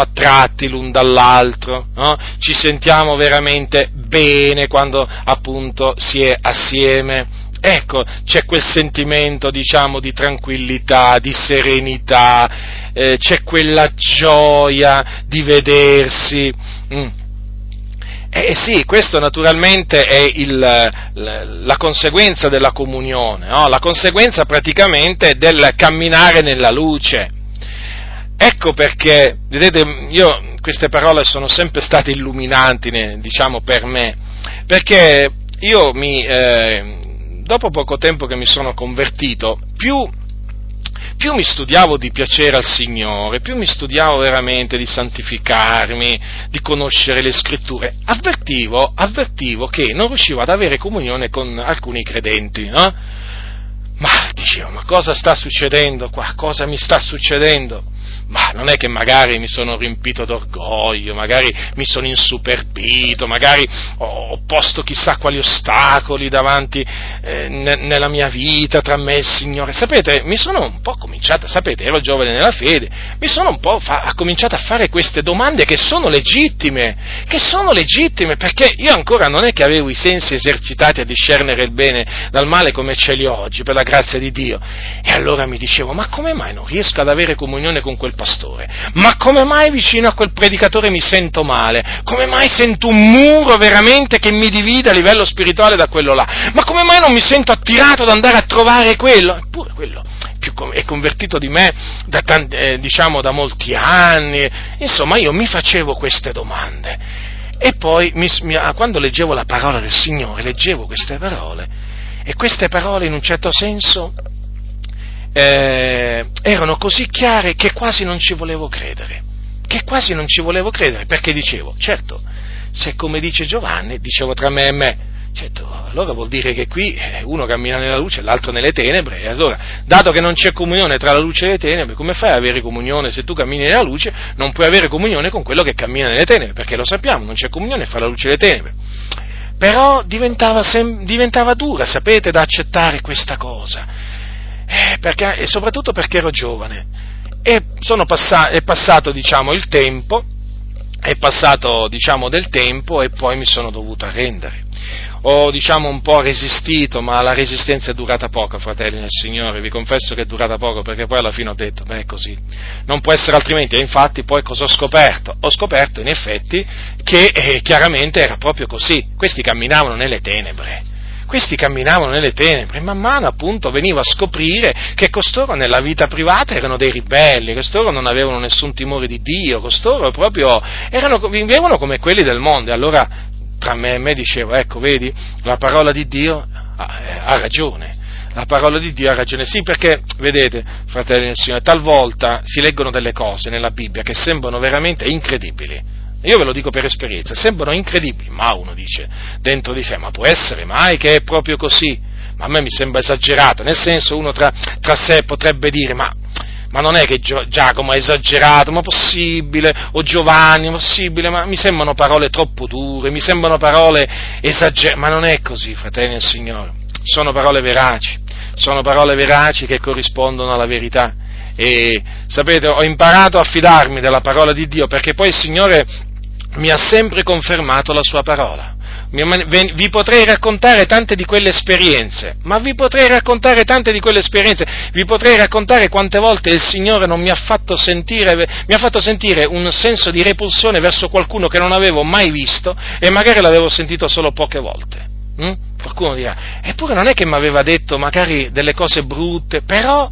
attratti l'un dall'altro, no? Ci sentiamo veramente bene quando appunto si è assieme. Ecco, c'è quel sentimento, diciamo, di tranquillità, di serenità, c'è quella gioia di vedersi. Sì, questo naturalmente è la conseguenza della comunione, no? La conseguenza praticamente del camminare nella luce. Ecco perché, vedete, queste parole sono sempre state illuminanti, diciamo, per me, perché io dopo poco tempo che mi sono convertito, più mi studiavo di piacere al Signore, più mi studiavo veramente di santificarmi, di conoscere le Scritture, avvertivo che non riuscivo ad avere comunione con alcuni credenti, no? Ma dicevo, ma cosa sta succedendo qua? Cosa mi sta succedendo? Ma non è che magari mi sono riempito d'orgoglio, magari mi sono insuperbito, magari ho posto chissà quali ostacoli davanti nella mia vita, tra me e il Signore. Sapete, mi sono un po' cominciata, sapete, ero giovane nella fede, mi sono un po' cominciato a fare queste domande che sono legittime, perché io ancora non è che avevo i sensi esercitati a discernere il bene dal male come ce li ho oggi, per la grazia di Dio. E allora mi dicevo, ma come mai non riesco ad avere comunione con quel pastore? Ma come mai vicino a quel predicatore mi sento male? Come mai sento un muro veramente che mi divide a livello spirituale da quello là? Ma come mai non mi sento attirato ad andare a trovare quello? Eppure quello è convertito di me da molti anni. Insomma, io mi facevo queste domande. E poi, quando leggevo la parola del Signore, leggevo queste parole, e queste parole in un certo senso erano così chiare che quasi non ci volevo credere, perché dicevo, certo, se come dice Giovanni, dicevo tra me e me, certo, allora vuol dire che qui uno cammina nella luce e l'altro nelle tenebre, e allora, dato che non c'è comunione tra la luce e le tenebre, come fai ad avere comunione? Se tu cammini nella luce, non puoi avere comunione con quello che cammina nelle tenebre, perché lo sappiamo, non c'è comunione fra la luce e le tenebre. Però diventava dura, sapete, da accettare questa cosa. Perché, e soprattutto perché ero giovane, e è passato del tempo, e poi mi sono dovuto arrendere. Ho, diciamo, un po' resistito, ma la resistenza è durata poco, fratelli nel Signore, vi confesso che è durata poco, perché poi alla fine ho detto, beh, è così, non può essere altrimenti. E infatti poi cosa ho scoperto? Ho scoperto in effetti che chiaramente era proprio così, questi camminavano nelle tenebre, e man mano appunto venivo a scoprire che costoro nella vita privata erano dei ribelli, costoro non avevano nessun timore di Dio, costoro proprio vivevano come quelli del mondo. E allora tra me e me dicevo, ecco, vedi, la parola di Dio ha ragione. La parola di Dio ha ragione, sì, perché, vedete, fratelli del Signore, talvolta si leggono delle cose nella Bibbia che sembrano veramente incredibili. Io ve lo dico per esperienza, sembrano incredibili, ma uno dice dentro di sé, ma può essere mai che è proprio così? ma a me mi sembra esagerato, nel senso uno tra sé potrebbe dire, ma non è che Giacomo ha esagerato, ma possibile, o Giovanni, possibile, ma mi sembrano parole troppo dure, mi sembrano parole esagerate, ma non è così, fratelli del Signore, sono parole veraci che corrispondono alla verità. E sapete, ho imparato a fidarmi della parola di Dio, perché poi il Signore mi ha sempre confermato la sua parola. Vi potrei raccontare tante di quelle esperienze, vi potrei raccontare quante volte il Signore non mi ha fatto sentire, mi ha fatto sentire un senso di repulsione verso qualcuno che non avevo mai visto e magari l'avevo sentito solo poche volte. Qualcuno dirà, eppure non è che mi aveva detto magari delle cose brutte, però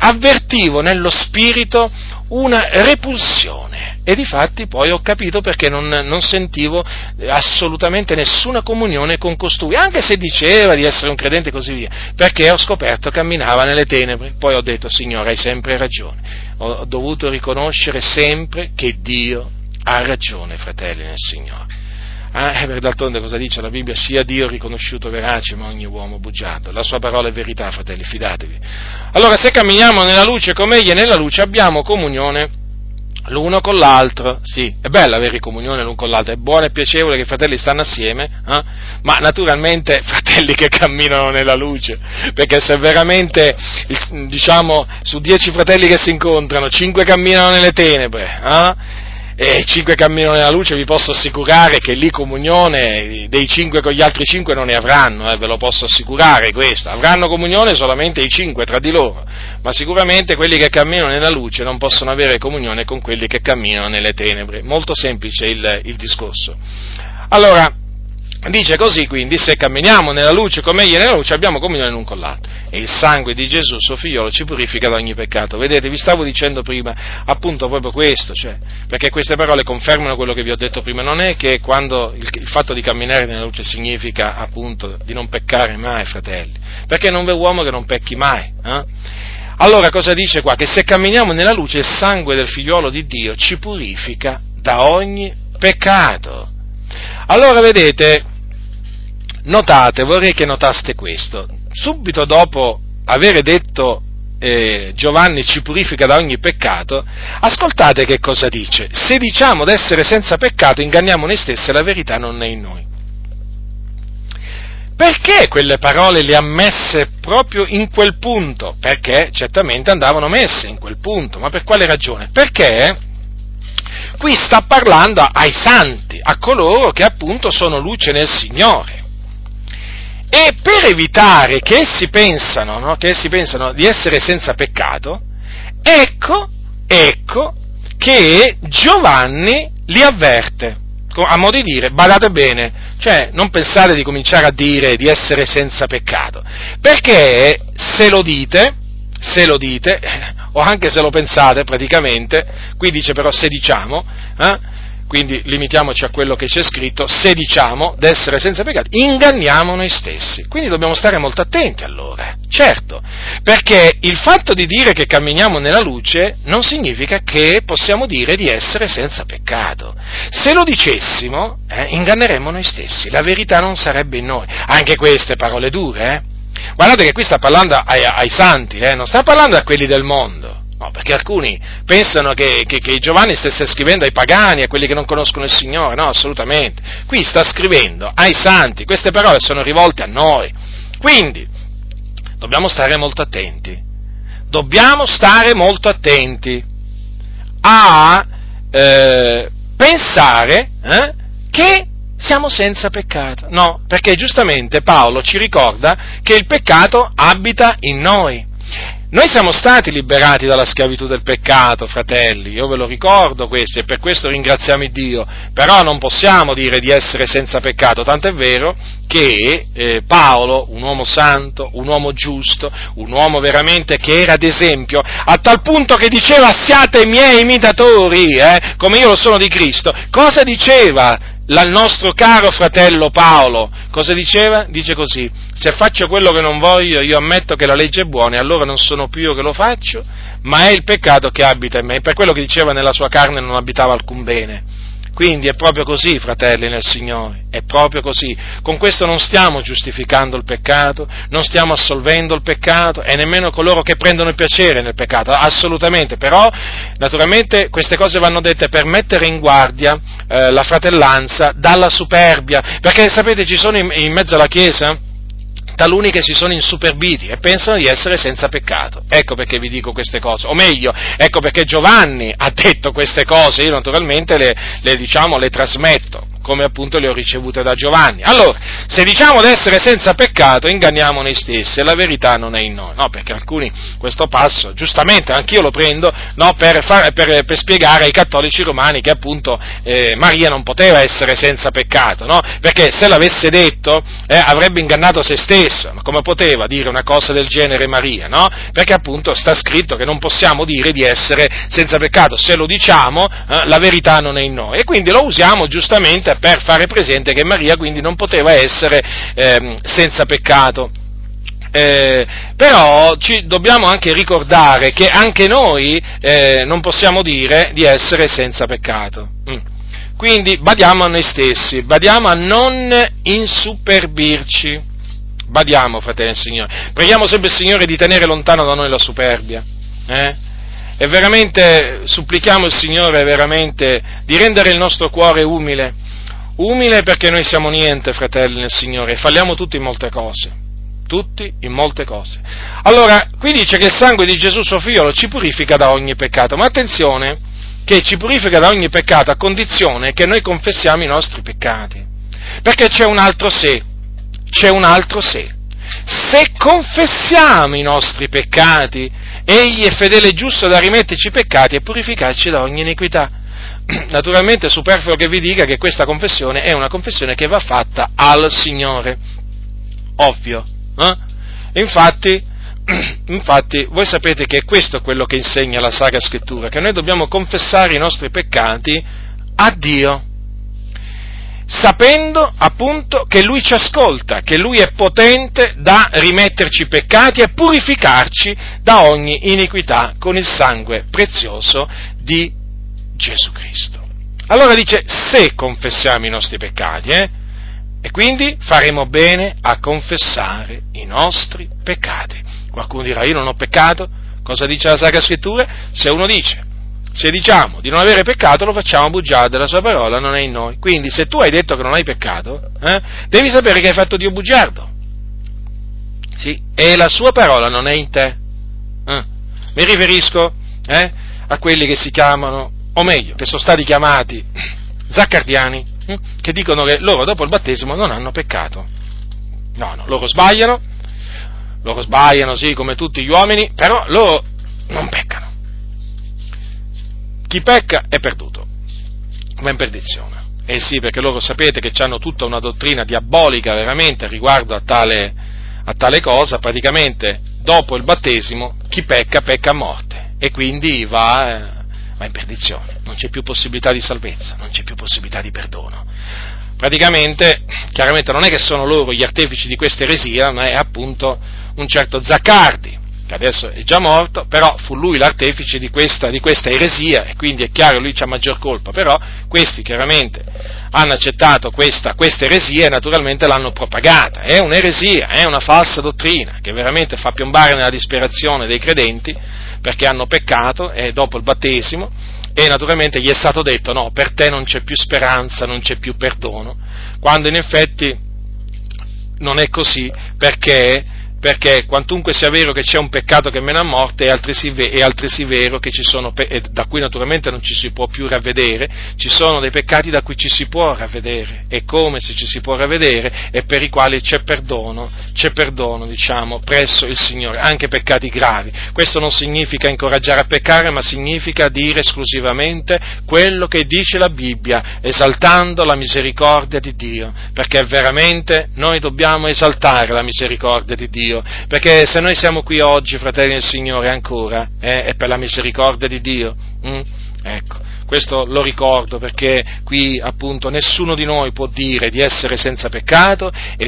avvertivo nello spirito una repulsione, e difatti poi ho capito perché non sentivo assolutamente nessuna comunione con costui, anche se diceva di essere un credente e così via, perché ho scoperto che camminava nelle tenebre. Poi ho detto, Signore, hai sempre ragione, ho dovuto riconoscere sempre che Dio ha ragione, fratelli nel Signore. Per d'altronde cosa dice la Bibbia? Sia Dio riconosciuto verace, ma ogni uomo bugiardo. La sua parola è verità, fratelli, fidatevi. Allora, se camminiamo nella luce come Egli è nella luce, abbiamo comunione l'uno con l'altro. Sì, è bello avere comunione l'uno con l'altro, è buono e piacevole che i fratelli stanno assieme, ma naturalmente fratelli che camminano nella luce, perché se veramente, diciamo, su 10 fratelli che si incontrano, 5 camminano nelle tenebre, e 5 camminano nella luce, vi posso assicurare che lì comunione dei 5 con gli altri 5 non ne avranno, ve lo posso assicurare questo. Avranno comunione solamente i 5 tra di loro, ma sicuramente quelli che camminano nella luce non possono avere comunione con quelli che camminano nelle tenebre. Molto semplice il discorso. Allora, dice così quindi, se camminiamo nella luce come Egli è nella luce, abbiamo comunione l'un con l'altro, e il sangue di Gesù, suo figliolo, ci purifica da ogni peccato. Vedete, vi stavo dicendo prima appunto proprio questo, cioè, perché queste parole confermano quello che vi ho detto prima. Non è che quando il fatto di camminare nella luce significa appunto di non peccare mai, fratelli, perché non v'è uomo che non pecchi mai, Allora cosa dice qua? Che se camminiamo nella luce, il sangue del figliolo di Dio ci purifica da ogni peccato. Allora vedete, notate, vorrei che notaste questo. Subito dopo avere detto Giovanni ci purifica da ogni peccato, ascoltate che cosa dice. Se diciamo d'essere senza peccato, inganniamo noi stessi e la verità non è in noi. Perché quelle parole le ha messe proprio in quel punto? Perché certamente andavano messe in quel punto, ma per quale ragione? Perché qui sta parlando ai santi, a coloro che appunto sono luce nel Signore. E per evitare che essi pensano di essere senza peccato, ecco che Giovanni li avverte, a modo di dire, badate bene, cioè non pensate di cominciare a dire di essere senza peccato, perché se lo dite, o anche se lo pensate praticamente, qui dice però se diciamo, quindi limitiamoci a quello che c'è scritto, se diciamo d'essere senza peccato, inganniamo noi stessi. Quindi dobbiamo stare molto attenti allora, certo, perché il fatto di dire che camminiamo nella luce non significa che possiamo dire di essere senza peccato. Se lo dicessimo, inganneremmo noi stessi, la verità non sarebbe in noi. Anche queste parole dure, Guardate che qui sta parlando ai santi, non sta parlando a quelli del mondo, no, perché alcuni pensano che Giovanni stesse scrivendo ai pagani, a quelli che non conoscono il Signore, no, assolutamente, qui sta scrivendo ai santi, queste parole sono rivolte a noi, quindi dobbiamo stare molto attenti a pensare che siamo senza peccato, no, perché giustamente Paolo ci ricorda che il peccato abita in noi. Noi siamo stati liberati dalla schiavitù del peccato, fratelli, io ve lo ricordo questo e per questo ringraziamo Dio, però non possiamo dire di essere senza peccato, tant'è vero che Paolo, un uomo santo, un uomo giusto, un uomo veramente che era d'esempio, a tal punto che diceva siate miei imitatori, come io lo sono di Cristo. Cosa diceva? Il nostro caro fratello Paolo, cosa diceva? Dice così, se faccio quello che non voglio, io ammetto che la legge è buona, e allora non sono più io che lo faccio, ma è il peccato che abita in me. Per quello che diceva, nella sua carne non abitava alcun bene. Quindi è proprio così, fratelli nel Signore, è proprio così. Con questo non stiamo giustificando il peccato, non stiamo assolvendo il peccato e nemmeno coloro che prendono il piacere nel peccato, assolutamente. Però, naturalmente, queste cose vanno dette per mettere in guardia la fratellanza dalla superbia, perché sapete ci sono in mezzo alla Chiesa taluni che si sono insuperbiti e pensano di essere senza peccato. Ecco perché vi dico queste cose, o meglio, ecco perché Giovanni ha detto queste cose, io naturalmente le trasmetto, come appunto le ho ricevute da Giovanni. Allora, se diciamo di essere senza peccato, inganniamo noi stessi e la verità non è in noi, no? Perché alcuni questo passo, giustamente, anch'io lo prendo, no? Per spiegare ai cattolici romani che appunto Maria non poteva essere senza peccato, no? Perché se l'avesse detto avrebbe ingannato se stessa, ma come poteva dire una cosa del genere Maria, no? Perché appunto sta scritto che non possiamo dire di essere senza peccato, se lo diciamo la verità non è in noi, e quindi lo usiamo giustamente per fare presente che Maria quindi non poteva essere senza peccato. Però ci dobbiamo anche ricordare che anche noi non possiamo dire di essere senza peccato. Quindi badiamo a noi stessi, badiamo a non insuperbirci, badiamo, fratelli del Signore, preghiamo sempre il Signore di tenere lontano da noi la superbia, e veramente supplichiamo il Signore veramente di rendere il nostro cuore umile, perché noi siamo niente, fratelli nel Signore, e falliamo tutti in molte cose. Allora, qui dice che il sangue di Gesù suo figliolo ci purifica da ogni peccato, ma attenzione che ci purifica da ogni peccato a condizione che noi confessiamo i nostri peccati, perché c'è un altro se. Se confessiamo i nostri peccati, egli è fedele e giusto da rimetterci i peccati e purificarci da ogni iniquità. Naturalmente è superfluo che vi dica che questa confessione è una confessione che va fatta al Signore, ovvio, infatti voi sapete che questo è quello che insegna la Sacra Scrittura, che noi dobbiamo confessare i nostri peccati a Dio, sapendo appunto che Lui ci ascolta, che Lui è potente da rimetterci i peccati e purificarci da ogni iniquità con il sangue prezioso di Gesù Cristo. Allora dice, se confessiamo i nostri peccati, e quindi faremo bene a confessare i nostri peccati. Qualcuno dirà, io non ho peccato, cosa dice la Sacra Scrittura? Se diciamo di non avere peccato, lo facciamo bugiardo, la sua parola non è in noi. Quindi se tu hai detto che non hai peccato, devi sapere che hai fatto Dio bugiardo, sì, e la sua parola non è in te. Mi riferisco a quelli che si chiamano, o meglio, che sono stati chiamati zaccardiani, che dicono che loro dopo il battesimo non hanno peccato. No, loro sbagliano, sì, come tutti gli uomini, però loro non peccano. Chi pecca è perduto, va in perdizione. Eh sì, perché loro sapete che hanno tutta una dottrina diabolica veramente riguardo a tale cosa, praticamente dopo il battesimo chi pecca a morte, e quindi va in perdizione, non c'è più possibilità di salvezza, non c'è più possibilità di perdono. Praticamente, chiaramente non è che sono loro gli artefici di questa eresia, ma è appunto un certo Zaccardi, che adesso è già morto, però fu lui l'artefice di questa eresia, e quindi è chiaro, lui c'ha maggior colpa, però questi chiaramente hanno accettato questa eresia e naturalmente l'hanno propagata. È un'eresia, è una falsa dottrina che veramente fa piombare nella disperazione dei credenti, perché hanno peccato dopo il battesimo e naturalmente gli è stato detto, no, per te non c'è più speranza, non c'è più perdono, quando in effetti non è così, perché quantunque sia vero che c'è un peccato che mena a morte, è altresì vero che ci sono, da cui naturalmente non ci si può più ravvedere, ci sono dei peccati da cui ci si può ravvedere, e come se ci si può ravvedere, e per i quali c'è perdono, diciamo, presso il Signore, anche peccati gravi. Questo non significa incoraggiare a peccare, ma significa dire esclusivamente quello che dice la Bibbia, esaltando la misericordia di Dio, perché veramente noi dobbiamo esaltare la misericordia di Dio. Perché se noi siamo qui oggi, fratelli del Signore, ancora, è per la misericordia di Dio. Ecco, questo lo ricordo, perché qui appunto nessuno di noi può dire di essere senza peccato e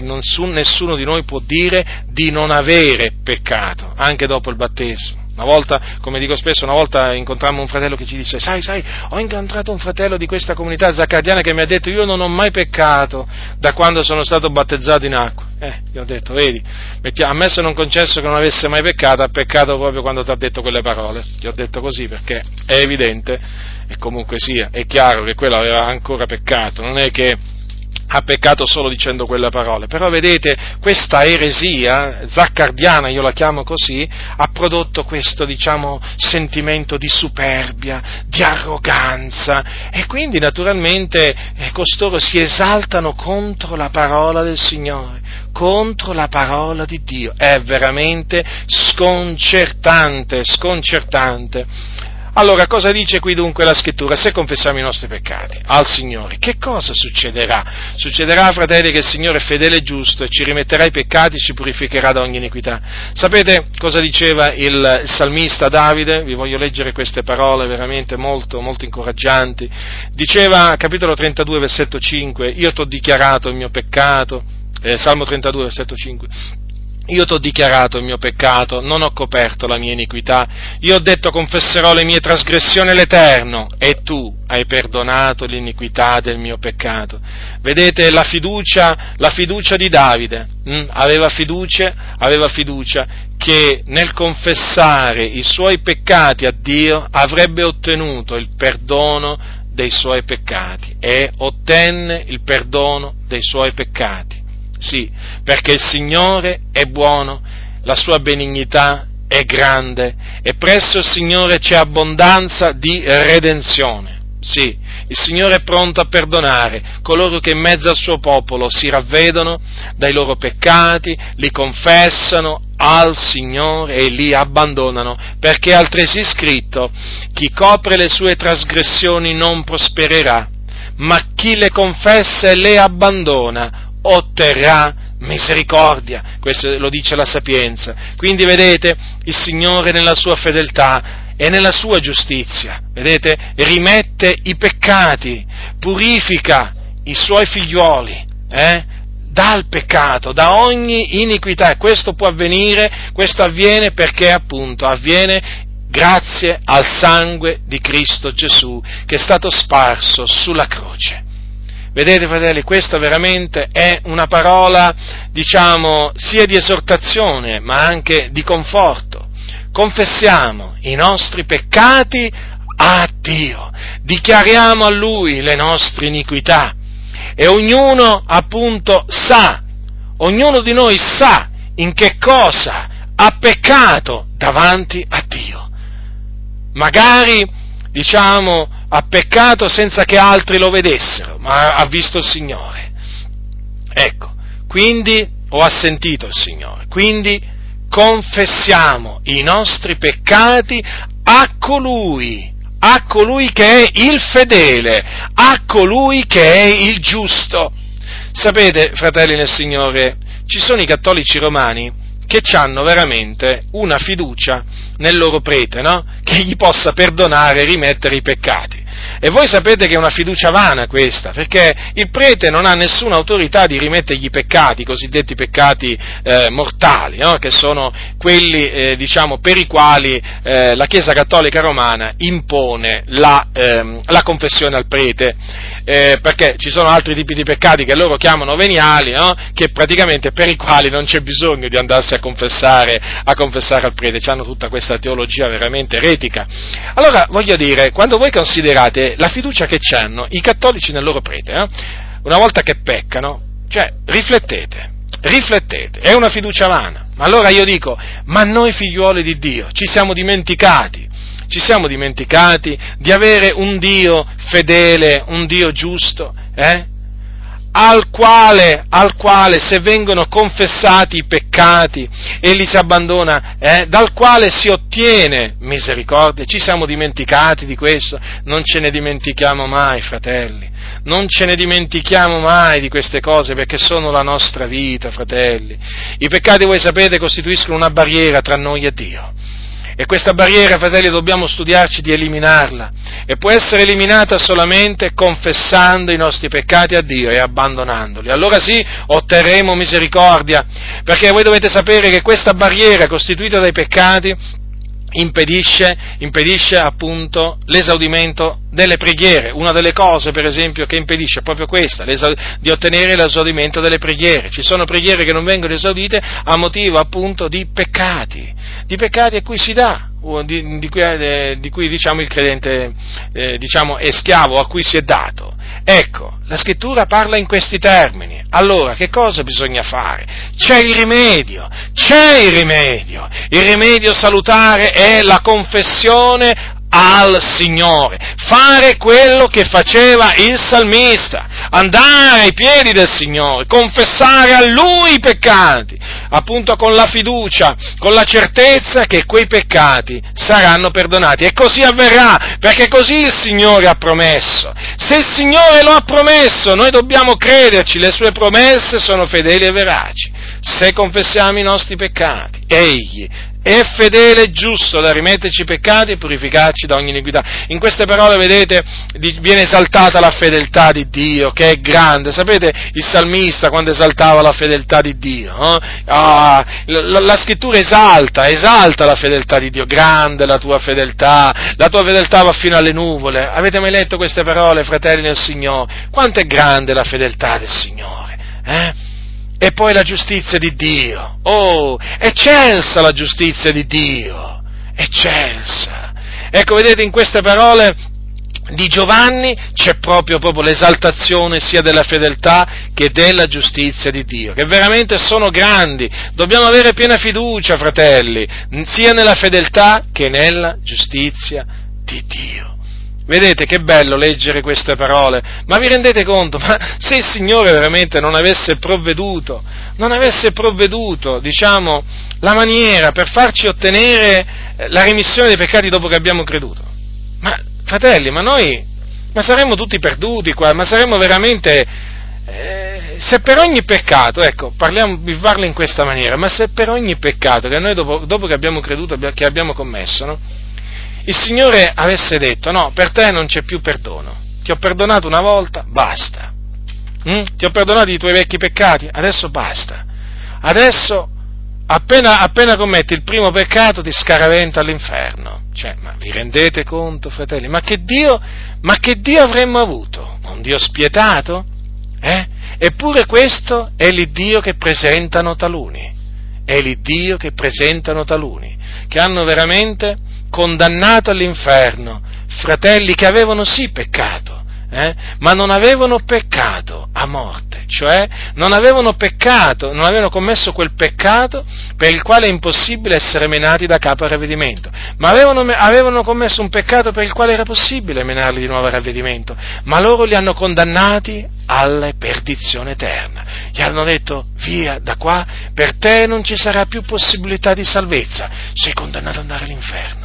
nessuno di noi può dire di non avere peccato, anche dopo il battesimo. Una volta, come dico spesso, una volta incontrammo un fratello che ci disse: sai, ho incontrato un fratello di questa comunità zaccardiana che mi ha detto: io non ho mai peccato da quando sono stato battezzato in acqua. Gli ho detto: vedi, ammesso non concesso che non avesse mai peccato, ha peccato proprio quando ti ha detto quelle parole. Gli ho detto così perché è evidente, e comunque sia, è chiaro che quello aveva ancora peccato, non è che ha peccato solo dicendo quelle parole. Però vedete, questa eresia zaccardiana, io la chiamo così, ha prodotto questo, sentimento di superbia, di arroganza, e quindi naturalmente costoro si esaltano contro la parola del Signore, contro la parola di Dio. È veramente sconcertante. Allora, cosa dice qui dunque la Scrittura? Se confessiamo i nostri peccati al Signore, che cosa succederà? Succederà, fratelli, che il Signore è fedele e giusto e ci rimetterà i peccati e ci purificherà da ogni iniquità. Sapete cosa diceva il salmista Davide? Vi voglio leggere queste parole veramente molto, molto incoraggianti. Diceva, capitolo 32, versetto 5, io t'ho dichiarato il mio peccato, Salmo 32, versetto 5, io t'ho dichiarato il mio peccato, non ho coperto la mia iniquità, io ho detto: confesserò le mie trasgressioni all'Eterno, e tu hai perdonato l'iniquità del mio peccato. Vedete la fiducia di Davide, aveva fiducia che nel confessare i suoi peccati a Dio avrebbe ottenuto il perdono dei suoi peccati, e ottenne il perdono dei suoi peccati. Sì, perché il Signore è buono, la sua benignità è grande, e presso il Signore c'è abbondanza di redenzione. Sì, il Signore è pronto a perdonare coloro che in mezzo al suo popolo si ravvedono dai loro peccati, li confessano al Signore e li abbandonano, perché è altresì scritto: chi copre le sue trasgressioni non prospererà, ma chi le confessa e le abbandona otterrà misericordia. Questo lo dice la Sapienza. Quindi vedete, il Signore nella sua fedeltà e nella sua giustizia, vedete, rimette i peccati, purifica i suoi figlioli, dal peccato, da ogni iniquità. E questo può avvenire, questo avviene perché appunto avviene grazie al sangue di Cristo Gesù che è stato sparso sulla croce. Vedete, fratelli, questa veramente è una parola, sia di esortazione, ma anche di conforto. Confessiamo i nostri peccati a Dio, dichiariamo a Lui le nostre iniquità, e ognuno appunto ognuno di noi sa in che cosa ha peccato davanti a Dio. Magari, ha peccato senza che altri lo vedessero, ma ha visto il Signore. Ecco, quindi, o ha sentito il Signore. Quindi confessiamo i nostri peccati a colui che è il fedele, a colui che è il giusto. Sapete, fratelli nel Signore, ci sono i cattolici romani che hanno veramente una fiducia nel loro prete, no? Che gli possa perdonare e rimettere i peccati. E voi sapete che è una fiducia vana questa, perché il prete non ha nessuna autorità di rimettergli i peccati, i cosiddetti peccati mortali, no? Che sono quelli per i quali la Chiesa Cattolica Romana impone la confessione al prete, perché ci sono altri tipi di peccati che loro chiamano veniali, no? Che praticamente per i quali non c'è bisogno di andarsi a confessare al prete. C'hanno tutta questa teologia veramente eretica. Allora, voglio dire, quando voi considerate la fiducia che hanno i cattolici nel loro prete, una volta che peccano, riflettete, è una fiducia vana. Ma allora io dico, ma noi figliuoli di Dio ci siamo dimenticati di avere un Dio fedele, un Dio giusto, al quale se vengono confessati i peccati e li si abbandona, dal quale si ottiene misericordia. Ci siamo dimenticati di questo? Non ce ne dimentichiamo mai, fratelli, non ce ne dimentichiamo mai di queste cose, perché sono la nostra vita, fratelli. I peccati, voi sapete, costituiscono una barriera tra noi e Dio. E questa barriera, fratelli, dobbiamo studiarci di eliminarla, e può essere eliminata solamente confessando i nostri peccati a Dio e abbandonandoli. Allora sì, otterremo misericordia, perché voi dovete sapere che questa barriera costituita dai peccati impedisce appunto l'esaudimento delle preghiere. Una delle cose, per esempio, che impedisce è proprio questa, di ottenere l'esaudimento delle preghiere. Ci sono preghiere che non vengono esaudite a motivo appunto di peccati a cui si dà, di cui diciamo il credente è schiavo, a cui si è dato. Ecco, la scrittura parla in questi termini. Allora, che cosa bisogna fare? C'è il rimedio. Il rimedio salutare è la confessione al Signore, fare quello che faceva il salmista, andare ai piedi del Signore, confessare a Lui i peccati, appunto con la fiducia, con la certezza che quei peccati saranno perdonati. E così avverrà, perché così il Signore ha promesso. Se il Signore lo ha promesso, noi dobbiamo crederci, le sue promesse sono fedeli e veraci. Se confessiamo i nostri peccati, Egli è fedele e giusto da rimetterci i peccati e purificarci da ogni iniquità. In queste parole, vedete, viene esaltata la fedeltà di Dio, che è grande. Sapete il salmista quando esaltava la fedeltà di Dio? No? La scrittura esalta la fedeltà di Dio. Grande la tua fedeltà va fino alle nuvole. Avete mai letto queste parole, fratelli nel Signore? Quanto è grande la fedeltà del Signore, eh? E poi la giustizia di Dio, oh, eccelsa la giustizia di Dio, eccelsa. Ecco, vedete, in queste parole di Giovanni c'è proprio l'esaltazione sia della fedeltà che della giustizia di Dio, che veramente sono grandi. Dobbiamo avere piena fiducia, fratelli, sia nella fedeltà che nella giustizia di Dio. Vedete che bello leggere queste parole, ma vi rendete conto? Ma se il Signore veramente non avesse provveduto, diciamo, la maniera per farci ottenere la remissione dei peccati dopo che abbiamo creduto, ma fratelli, ma saremmo tutti perduti qua, ma saremmo veramente, se per ogni peccato, ecco, vi parlo in questa maniera, ma se per ogni peccato che noi dopo che abbiamo creduto, che abbiamo commesso, no? Il Signore avesse detto, no, per te non c'è più perdono, ti ho perdonato una volta, basta, ti ho perdonato i tuoi vecchi peccati, adesso basta, adesso appena commetti il primo peccato ti scaraventa all'inferno. Cioè, ma vi rendete conto, fratelli, ma che Dio avremmo avuto? Un Dio spietato? Eppure questo è l'Iddio che presentano taluni, che hanno veramente condannato all'inferno fratelli che avevano sì peccato, ma non avevano peccato a morte, cioè non avevano commesso quel peccato per il quale è impossibile essere menati da capo al ravvedimento, ma avevano commesso un peccato per il quale era possibile menarli di nuovo al ravvedimento, ma loro li hanno condannati alla perdizione eterna. Gli hanno detto, via da qua, per te non ci sarà più possibilità di salvezza, sei condannato ad andare all'inferno.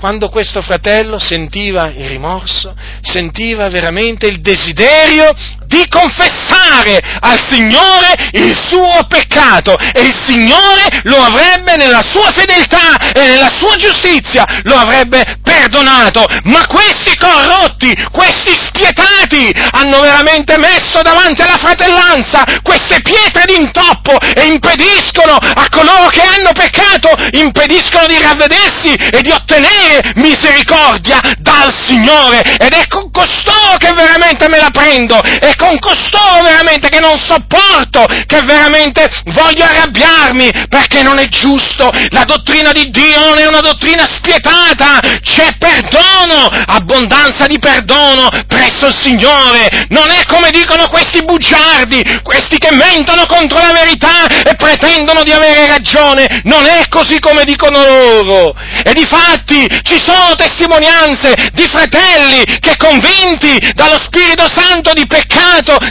Quando questo fratello sentiva il rimorso, sentiva veramente il desiderio di confessare al Signore il suo peccato, e il Signore lo avrebbe, nella sua fedeltà e nella sua giustizia, lo avrebbe perdonato. Ma questi corrotti, questi spietati hanno veramente messo davanti alla fratellanza queste pietre d'intoppo e impediscono a coloro che hanno peccato, impediscono di ravvedersi e di ottenere misericordia dal Signore. Ed è con costoro che veramente me la prendo, è con costoro veramente che non sopporto, che veramente voglio arrabbiarmi, perché non è giusto, la dottrina di Dio non è una dottrina spietata, c'è perdono, abbondanza di perdono presso il Signore, non è come dicono questi bugiardi, questi che mentono contro la verità e pretendono di avere ragione, non è così come dicono loro. E difatti ci sono testimonianze di fratelli che, convinti dallo Spirito Santo di peccato,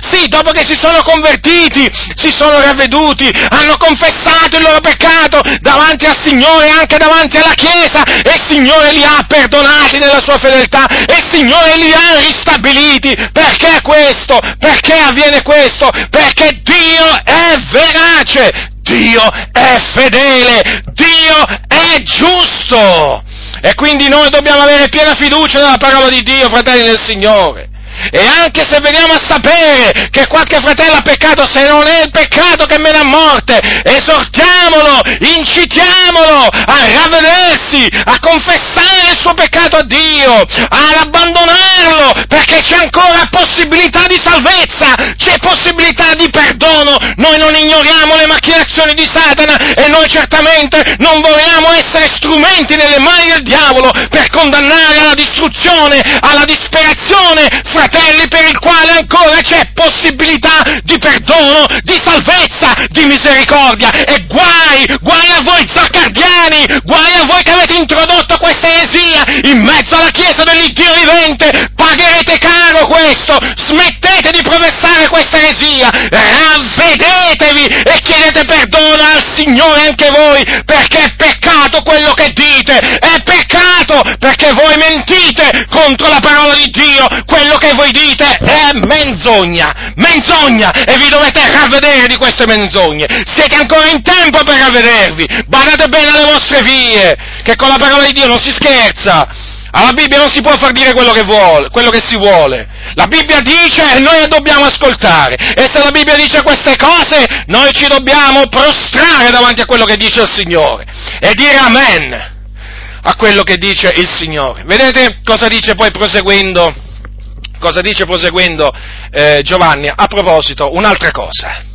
sì, dopo che si sono convertiti, si sono ravveduti, hanno confessato il loro peccato davanti al Signore e anche davanti alla Chiesa, e il Signore li ha perdonati nella sua fedeltà, e il Signore li ha ristabiliti. Perché questo? Perché avviene questo? Perché Dio è verace, Dio è fedele, Dio è giusto. E quindi noi dobbiamo avere piena fiducia nella parola di Dio, fratelli nel Signore. E anche se veniamo a sapere che qualche fratello ha peccato, se non è il peccato che mena a morte, esortiamolo, incitiamolo a ravvedersi, a confessare il suo peccato a Dio, ad abbandonarlo, perché c'è ancora possibilità di salvezza, c'è possibilità di perdono. Noi non ignoriamo le macchinazioni di Satana e noi certamente non vogliamo essere strumenti nelle mani del diavolo per condannare alla distruzione, alla disperazione, fratelli per il quale ancora c'è possibilità di perdono, di salvezza, di misericordia. E guai a voi zaccardiani, guai a voi che avete introdotto questa eresia in mezzo alla chiesa dell'Iddio vivente. Pagherete caro questo. Smettete di professare questa eresia, ravvedetevi e chiedete perdono al Signore anche voi, perché è peccato quello che dite, è peccato perché voi mentite contro la parola di Dio. Quello che voi dite è menzogna, menzogna, e vi dovete ravvedere di queste menzogne. Siete ancora in tempo per ravvedervi, badate bene alle vostre vie, che con la parola di Dio non si scherza, alla Bibbia non si può far dire quello che si vuole. La Bibbia dice e noi dobbiamo ascoltare, e se la Bibbia dice queste cose, noi ci dobbiamo prostrare davanti a quello che dice il Signore e dire amen a quello che dice il Signore. Vedete cosa dice poi proseguendo? Cosa dice proseguendo Giovanni? A proposito, un'altra cosa.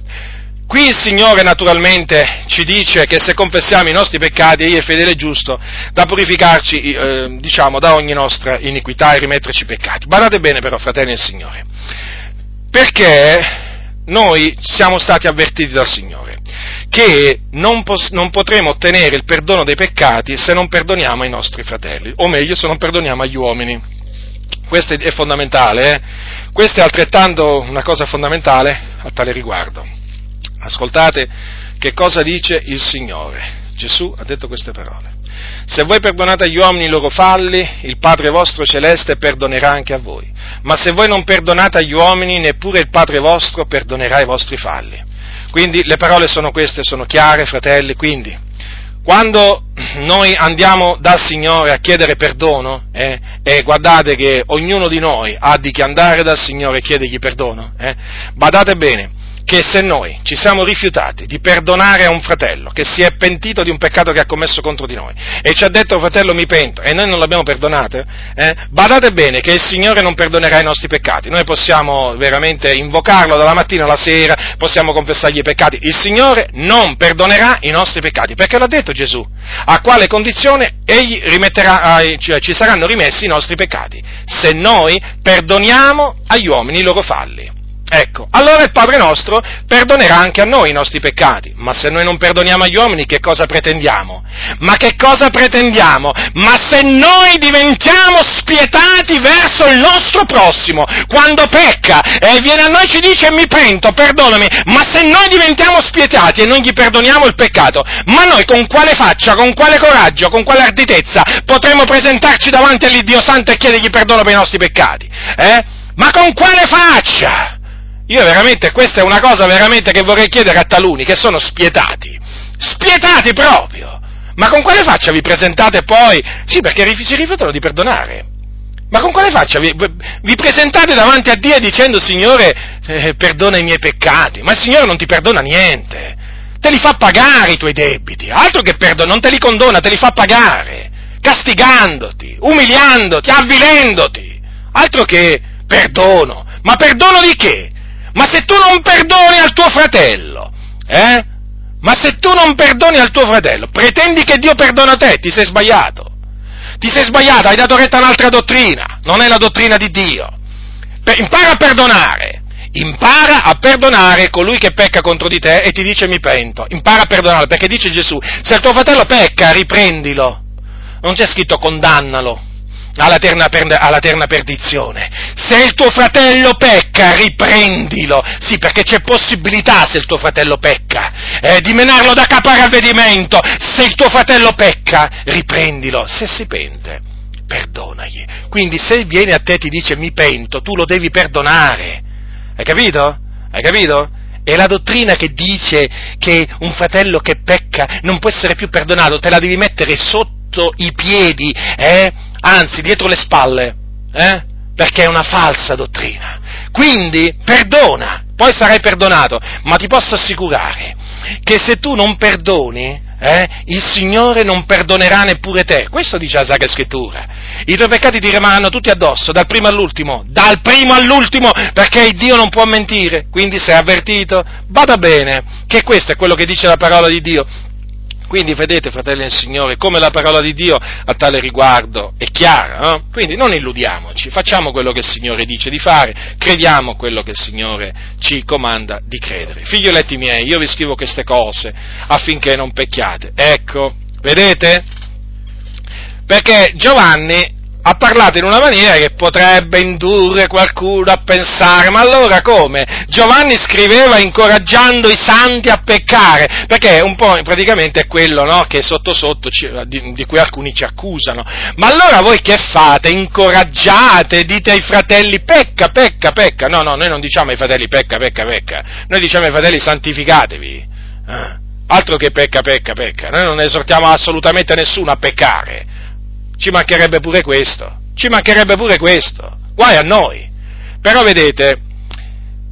Qui il Signore naturalmente ci dice che se confessiamo i nostri peccati, egli è fedele e giusto da purificarci, da ogni nostra iniquità e rimetterci i peccati. Badate bene però, fratelli del Signore, perché noi siamo stati avvertiti dal Signore che non potremo ottenere il perdono dei peccati se non perdoniamo ai nostri fratelli, o meglio, se non perdoniamo agli uomini. Questo è fondamentale, eh? Questa è altrettanto una cosa fondamentale a tale riguardo. Ascoltate che cosa dice il Signore. Gesù ha detto queste parole: se voi perdonate agli uomini i loro falli, il Padre vostro celeste perdonerà anche a voi, ma se voi non perdonate agli uomini, neppure il Padre vostro perdonerà i vostri falli. Quindi le parole sono queste, sono chiare, fratelli. Quindi quando noi andiamo dal Signore a chiedere perdono, e guardate che ognuno di noi ha di che andare dal Signore e chiedergli perdono, badate bene che se noi ci siamo rifiutati di perdonare a un fratello che si è pentito di un peccato che ha commesso contro di noi e ci ha detto fratello mi pento e noi non l'abbiamo perdonato, badate bene che il Signore non perdonerà i nostri peccati. Noi possiamo veramente invocarlo dalla mattina alla sera, possiamo confessargli i peccati, il Signore non perdonerà i nostri peccati, perché l'ha detto Gesù, a quale condizione egli rimetterà, cioè ci saranno rimessi i nostri peccati, se noi perdoniamo agli uomini i loro falli. Ecco, allora il Padre nostro perdonerà anche a noi i nostri peccati, ma se noi non perdoniamo agli uomini, che cosa pretendiamo? Ma che cosa pretendiamo? Ma se noi diventiamo spietati verso il nostro prossimo, quando pecca e viene a noi e ci dice mi pento, perdonami, ma se noi diventiamo spietati e non gli perdoniamo il peccato, ma noi con quale faccia, con quale coraggio, con quale arditezza potremo presentarci davanti all'Iddio Santo e chiedergli perdono per i nostri peccati? Ma con quale faccia? Io veramente, questa è una cosa veramente che vorrei chiedere a taluni, che sono spietati, spietati proprio, ma con quale faccia vi presentate poi, sì perché si rifiutano di perdonare, ma con quale faccia vi presentate davanti a Dio dicendo Signore perdona i miei peccati? Ma il Signore non ti perdona niente, te li fa pagare i tuoi debiti, altro che perdona, non te li condona, te li fa pagare, castigandoti, umiliandoti, avvilendoti, altro che perdono, ma perdono di che? Ma se tu non perdoni al tuo fratello, ma se tu non perdoni al tuo fratello, pretendi che Dio perdona te, ti sei sbagliato, hai dato retta a un'altra dottrina, non è la dottrina di Dio. Impara a perdonare colui che pecca contro di te e ti dice mi pento, impara a perdonarlo, perché dice Gesù, se il tuo fratello pecca, riprendilo, non c'è scritto condannalo alla eterna perdizione. Se il tuo fratello pecca, riprendilo. Sì, perché c'è possibilità, se il tuo fratello pecca, di menarlo da capo a ravvedimento. Se il tuo fratello pecca, riprendilo. Se si pente, perdonagli. Quindi se viene a te e ti dice mi pento, tu lo devi perdonare. Hai capito? Hai capito? E la dottrina che dice che un fratello che pecca non può essere più perdonato, te la devi mettere sotto i piedi, anzi dietro le spalle, perché è una falsa dottrina. Quindi perdona, poi sarai perdonato, ma ti posso assicurare che se tu non perdoni, il Signore non perdonerà neppure te. Questo dice la Sacra Scrittura. I tuoi peccati ti rimarranno tutti addosso, dal primo all'ultimo, perché Dio non può mentire. Quindi sei avvertito, bada bene, che questo è quello che dice la parola di Dio. Quindi vedete, fratelli del Signore, come la parola di Dio a tale riguardo è chiara, no? Quindi non illudiamoci, facciamo quello che il Signore dice di fare, crediamo quello che il Signore ci comanda di credere. Figlioletti miei, io vi scrivo queste cose affinché non pecchiate. Ecco, vedete? Perché Giovanni ha parlato in una maniera che potrebbe indurre qualcuno a pensare, ma allora come? Giovanni scriveva incoraggiando i santi a peccare, perché un po' praticamente è quello, no, che sotto di cui alcuni ci accusano. Ma allora voi che fate? Incoraggiate, dite ai fratelli pecca, no, noi non diciamo ai fratelli pecca, noi diciamo ai fratelli santificatevi, altro che pecca, noi non esortiamo assolutamente nessuno a peccare. Ci mancherebbe pure questo, guai a noi. Però vedete,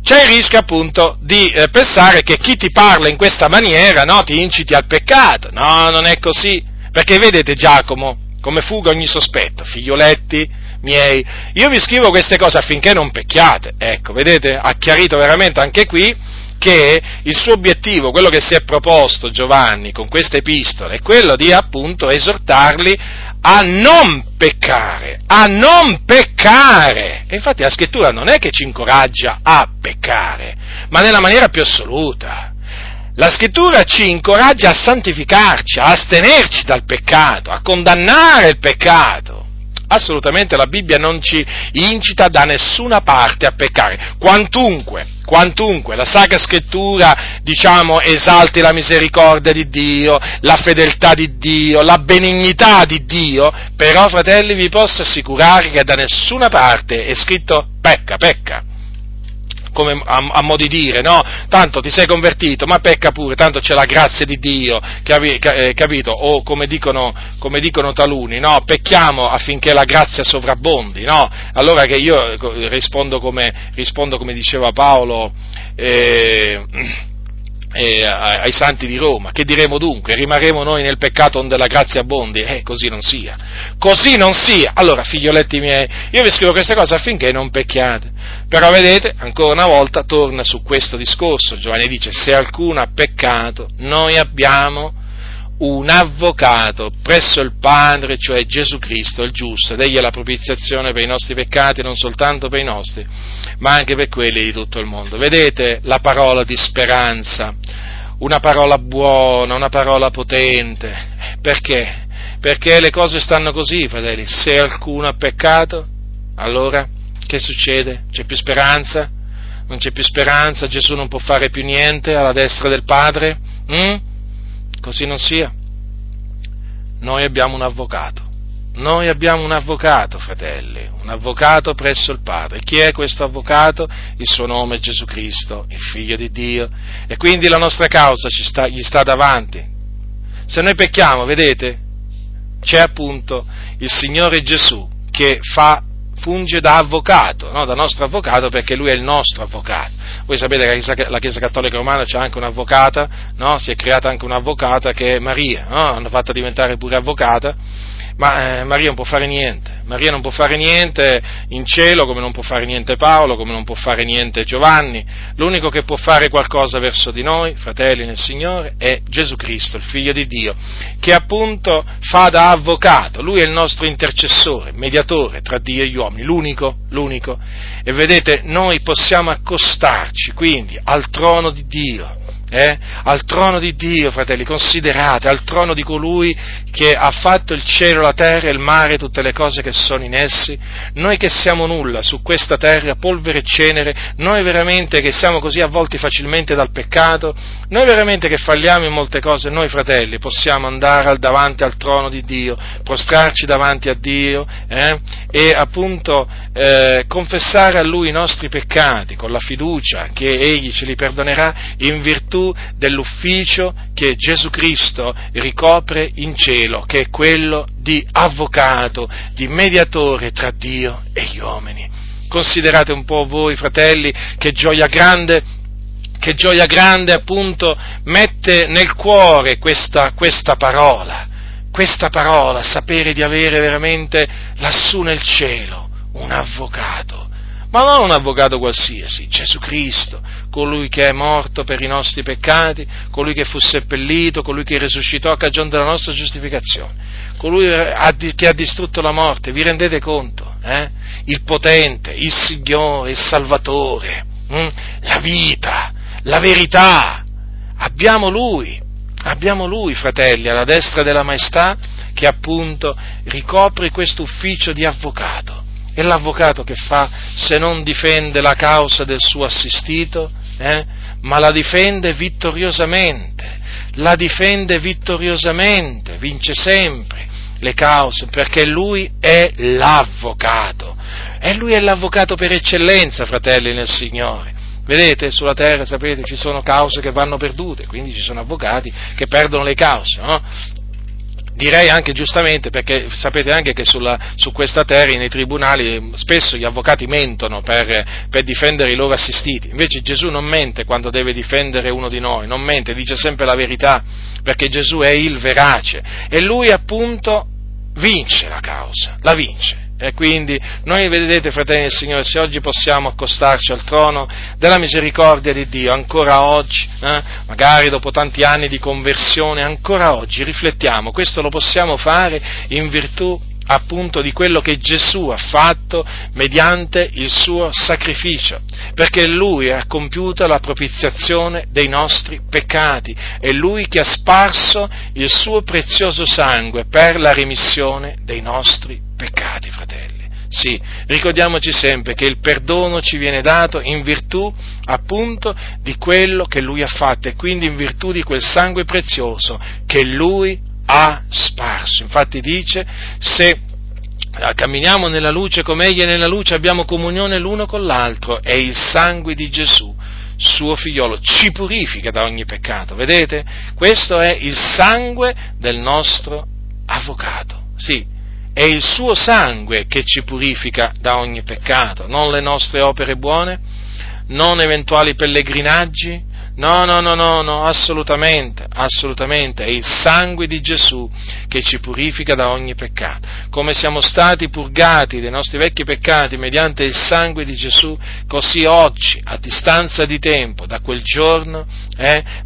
c'è il rischio appunto di pensare che chi ti parla in questa maniera, no, ti inciti al peccato. No, non è così, perché vedete Giacomo come fuga ogni sospetto. Figlioletti miei, io vi scrivo queste cose affinché non pecchiate. Ecco, vedete, ha chiarito veramente anche qui che il suo obiettivo, quello che si è proposto Giovanni con questa epistola, è quello di appunto esortarli a non peccare. E infatti la Scrittura non è che ci incoraggia a peccare, ma nella maniera più assoluta. La Scrittura ci incoraggia a santificarci, a astenerci dal peccato, a condannare il peccato. Assolutamente la Bibbia non ci incita da nessuna parte a peccare, quantunque la Sacra Scrittura, diciamo, esalti la misericordia di Dio, la fedeltà di Dio, la benignità di Dio. Però, fratelli, vi posso assicurare che da nessuna parte è scritto pecca, come a mo' di dire, no? Tanto ti sei convertito, ma pecca pure, tanto c'è la grazia di Dio, capito? O come dicono taluni, no? Pecchiamo affinché la grazia sovrabondi, no? Allora che io rispondo come diceva Paolo ai santi di Roma, che diremo dunque? Rimarremo noi nel peccato onde la grazia abbondi? Così non sia. Allora, figlioletti miei, io vi scrivo queste cose affinché non pecchiate. Però vedete, ancora una volta torna su questo discorso. Giovanni dice: se alcuno ha peccato, noi abbiamo un avvocato presso il Padre, cioè Gesù Cristo il giusto, ed egli è la propiziazione per i nostri peccati, non soltanto per i nostri, ma anche per quelli di tutto il mondo. Vedete la parola di speranza, una parola buona, una parola potente. Perché? Perché le cose stanno così, fratelli. Se alcuno ha peccato, allora che succede? C'è più speranza? Non c'è più speranza? Gesù non può fare più niente alla destra del Padre? Così non sia. Noi abbiamo un avvocato, fratelli, un avvocato presso il Padre. Chi è questo avvocato? Il suo nome è Gesù Cristo, il Figlio di Dio, e quindi la nostra causa gli sta davanti. Se noi pecchiamo, vedete, c'è appunto il Signore Gesù che funge da avvocato, no? Da nostro avvocato, perché lui è il nostro avvocato. Voi sapete che la Chiesa Cattolica Romana c'è anche un'avvocata, no? Si è creata anche un'avvocata che è Maria, no? Hanno fatto diventare pure avvocata, ma Maria non può fare niente in cielo, come non può fare niente Paolo, come non può fare niente Giovanni. L'unico che può fare qualcosa verso di noi, fratelli nel Signore, è Gesù Cristo, il Figlio di Dio, che appunto fa da avvocato. Lui è il nostro intercessore, mediatore tra Dio e gli uomini, l'unico. E vedete, noi possiamo accostarci quindi al trono di Dio. Al trono di Dio, fratelli, considerate, al trono di colui che ha fatto il cielo, la terra, il mare, tutte le cose che sono in essi. Noi che siamo nulla su questa terra, polvere e cenere, noi veramente che siamo così avvolti facilmente dal peccato, noi veramente che falliamo in molte cose, noi, fratelli, possiamo andare davanti al trono di Dio, prostrarci davanti a Dio, e appunto confessare a Lui i nostri peccati con la fiducia che Egli ce li perdonerà in virtù virtù dell'ufficio che Gesù Cristo ricopre in cielo, che è quello di avvocato, di mediatore tra Dio e gli uomini. Considerate un po' voi, fratelli, che gioia grande appunto mette nel cuore questa parola, sapere di avere veramente lassù nel cielo un avvocato, ma non un avvocato qualsiasi, Gesù Cristo, colui che è morto per i nostri peccati, colui che fu seppellito, colui che risuscitò a cagione della nostra giustificazione, colui che ha distrutto la morte, vi rendete conto? Il potente, il Signore, il Salvatore, la vita, la verità, abbiamo Lui, fratelli, alla destra della maestà, che appunto ricopre questo ufficio di avvocato. E l'avvocato che fa se non difende la causa del suo assistito, ma la difende vittoriosamente, vince sempre le cause, perché lui è l'avvocato per eccellenza, fratelli nel Signore. Vedete, sulla terra, sapete, ci sono cause che vanno perdute, quindi ci sono avvocati che perdono le cause, no? Direi anche giustamente, perché sapete anche che su questa terra, nei tribunali, spesso gli avvocati mentono per difendere i loro assistiti. Invece Gesù non mente quando deve difendere uno di noi, non mente, dice sempre la verità, perché Gesù è il verace e lui appunto vince la causa, la vince. E quindi noi, vedete, fratelli del Signore, se oggi possiamo accostarci al trono della misericordia di Dio, ancora oggi, magari dopo tanti anni di conversione, ancora oggi riflettiamo, questo lo possiamo fare in virtù appunto di quello che Gesù ha fatto mediante il suo sacrificio, perché Lui ha compiuto la propiziazione dei nostri peccati, è Lui che ha sparso il suo prezioso sangue per la remissione dei nostri peccati, fratelli. Sì, ricordiamoci sempre che il perdono ci viene dato in virtù appunto di quello che Lui ha fatto e quindi in virtù di quel sangue prezioso che Lui ha sparso. Infatti dice: se camminiamo nella luce come Egli è nella luce, abbiamo comunione l'uno con l'altro e il sangue di Gesù, suo figliolo, ci purifica da ogni peccato. Vedete? Questo è il sangue del nostro avvocato. Sì, è il suo sangue che ci purifica da ogni peccato, non le nostre opere buone, non eventuali pellegrinaggi. No, assolutamente, è il sangue di Gesù che ci purifica da ogni peccato. Come siamo stati purgati dai nostri vecchi peccati mediante il sangue di Gesù, così oggi, a distanza di tempo, da quel giorno,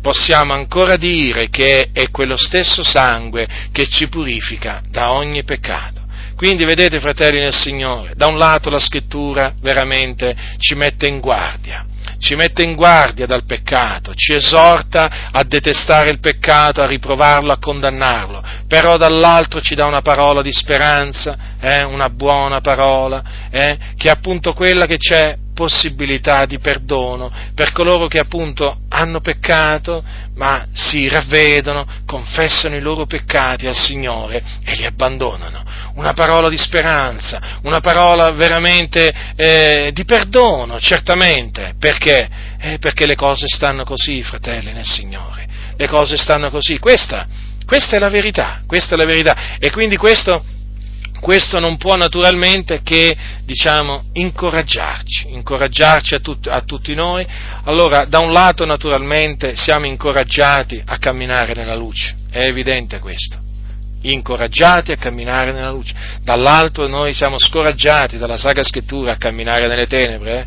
possiamo ancora dire che è quello stesso sangue che ci purifica da ogni peccato. Quindi vedete, fratelli nel Signore, da un lato la Scrittura veramente ci mette in guardia dal peccato, ci esorta a detestare il peccato, a riprovarlo, a condannarlo, però dall'altro ci dà una parola di speranza, una buona parola, che è appunto quella che c'è possibilità di perdono per coloro che appunto hanno peccato, ma si ravvedono, confessano i loro peccati al Signore e li abbandonano. Una parola di speranza, una parola veramente di perdono, certamente, perché le cose stanno così, fratelli nel Signore, le cose stanno così, questa è la verità, e quindi questo non può naturalmente che, incoraggiarci a tutti noi. Allora, da un lato naturalmente siamo incoraggiati a camminare nella luce, è evidente questo, incoraggiati a camminare nella luce, dall'altro noi siamo scoraggiati dalla Sacra Scrittura a camminare nelle tenebre,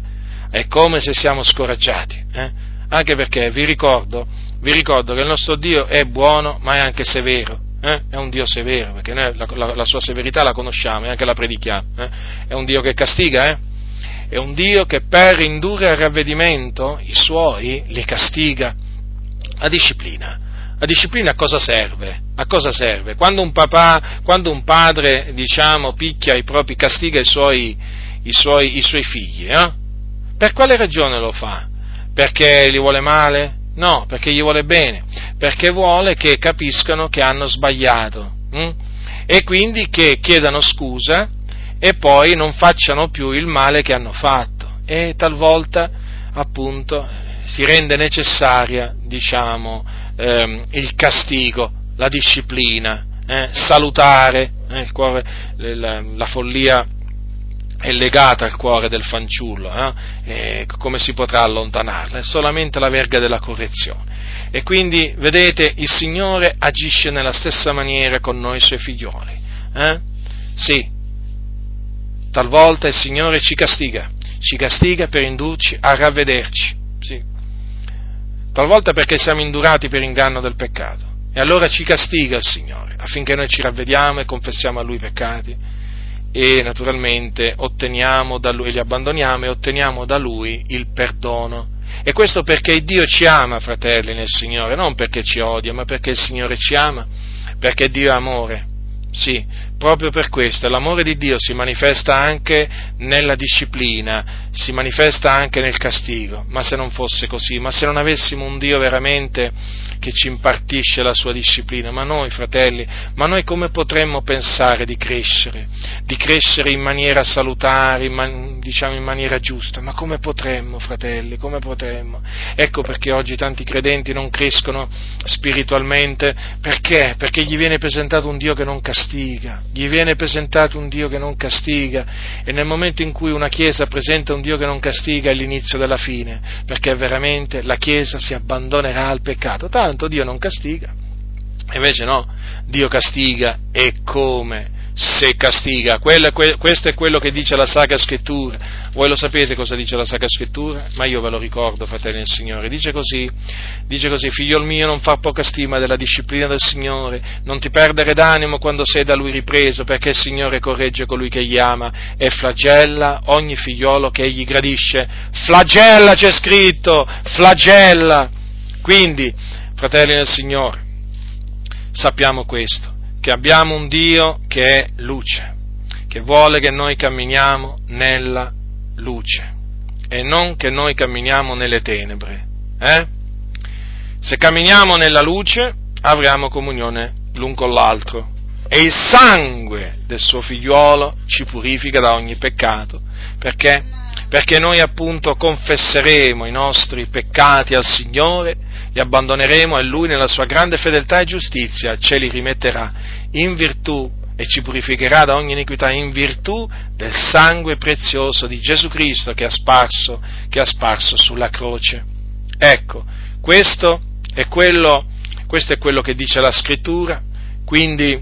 è come se siamo scoraggiati, anche perché vi ricordo che il nostro Dio è buono ma è anche severo. È un Dio severo, perché noi la sua severità la conosciamo e anche la predichiamo. È un Dio che castiga, è un Dio che per indurre al ravvedimento i suoi li castiga. La disciplina a cosa serve? Quando un padre, picchia castiga i suoi figli, per quale ragione lo fa? Perché li vuole male? No, perché gli vuole bene, perché vuole che capiscano che hanno sbagliato, e quindi che chiedano scusa e poi non facciano più il male che hanno fatto, e talvolta appunto si rende necessaria il castigo, la disciplina, salutare, il cuore, la follia è legata al cuore del fanciullo, come si potrà allontanarla? È solamente la verga della correzione. E quindi, vedete, il Signore agisce nella stessa maniera con noi Suoi figlioli. Sì, talvolta il Signore ci castiga per indurci a ravvederci, sì, talvolta perché siamo indurati per inganno del peccato, e allora ci castiga il Signore affinché noi ci ravvediamo e confessiamo a Lui i peccati, e naturalmente otteniamo da Lui, li abbandoniamo e otteniamo da Lui il perdono. E questo perché Dio ci ama, fratelli, nel Signore, non perché ci odia, ma perché il Signore ci ama, perché Dio è amore. Sì, proprio per questo l'amore di Dio si manifesta anche nella disciplina, si manifesta anche nel castigo. Ma se non fosse così, ma se non avessimo un Dio veramente che ci impartisce la sua disciplina, ma noi, fratelli, ma noi come potremmo pensare di crescere in maniera salutare, in maniera giusta? Ma come potremmo, fratelli, come potremmo? Ecco perché oggi tanti credenti non crescono spiritualmente. Perché? Perché gli viene presentato un Dio che non castiga, e nel momento in cui una Chiesa presenta un Dio che non castiga è l'inizio della fine, perché veramente la Chiesa si abbandonerà al peccato. Tanto Dio non castiga. Invece no, Dio castiga, e come se castiga. Questo è quello che dice la Sacra Scrittura. Voi lo sapete cosa dice la Sacra Scrittura? Ma io ve lo ricordo, fratelli del Signore. Dice così, figliol mio, non far poca stima della disciplina del Signore, non ti perdere d'animo quando sei da Lui ripreso, perché il Signore corregge colui che gli ama e flagella ogni figliolo che Egli gradisce. Flagella, c'è scritto, flagella. Quindi, fratelli del Signore, sappiamo questo, che abbiamo un Dio che è luce, che vuole che noi camminiamo nella luce e non che noi camminiamo nelle tenebre. Se camminiamo nella luce avremo comunione l'un con l'altro, e il sangue del suo figliuolo ci purifica da ogni peccato. Perché? Perché noi appunto confesseremo i nostri peccati al Signore, li abbandoneremo e Lui, nella sua grande fedeltà e giustizia, ce li rimetterà in virtù e ci purificherà da ogni iniquità in virtù del sangue prezioso di Gesù Cristo che ha sparso sulla croce. Ecco, questo è quello che dice la Scrittura. Quindi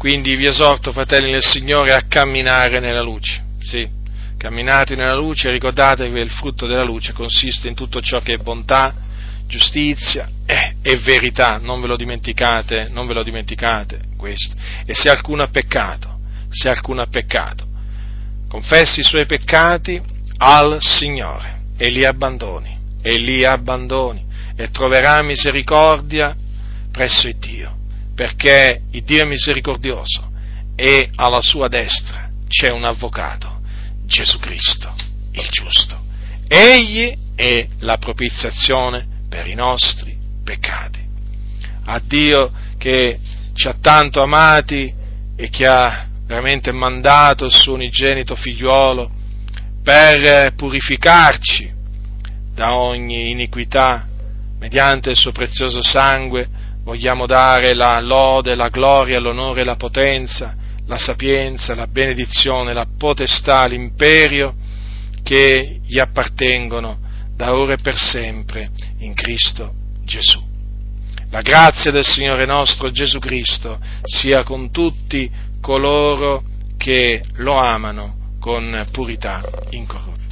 vi esorto, fratelli del Signore, a camminare nella luce. Sì. Camminate nella luce, ricordatevi che il frutto della luce consiste in tutto ciò che è bontà, giustizia e verità, non ve lo dimenticate questo. E se alcuno ha peccato, confessi i suoi peccati al Signore e li abbandoni, e troverà misericordia presso il Dio, perché il Dio è misericordioso e alla sua destra c'è un avvocato, Gesù Cristo, il giusto. Egli è la propiziazione per i nostri peccati. A Dio, che ci ha tanto amati e che ha veramente mandato il suo unigenito figliuolo per purificarci da ogni iniquità mediante il suo prezioso sangue, vogliamo dare la lode, la gloria, l'onore e la potenza, la sapienza, la benedizione, la potestà, l'imperio che gli appartengono da ora e per sempre in Cristo Gesù. La grazia del Signore nostro Gesù Cristo sia con tutti coloro che lo amano con purità incorrotta.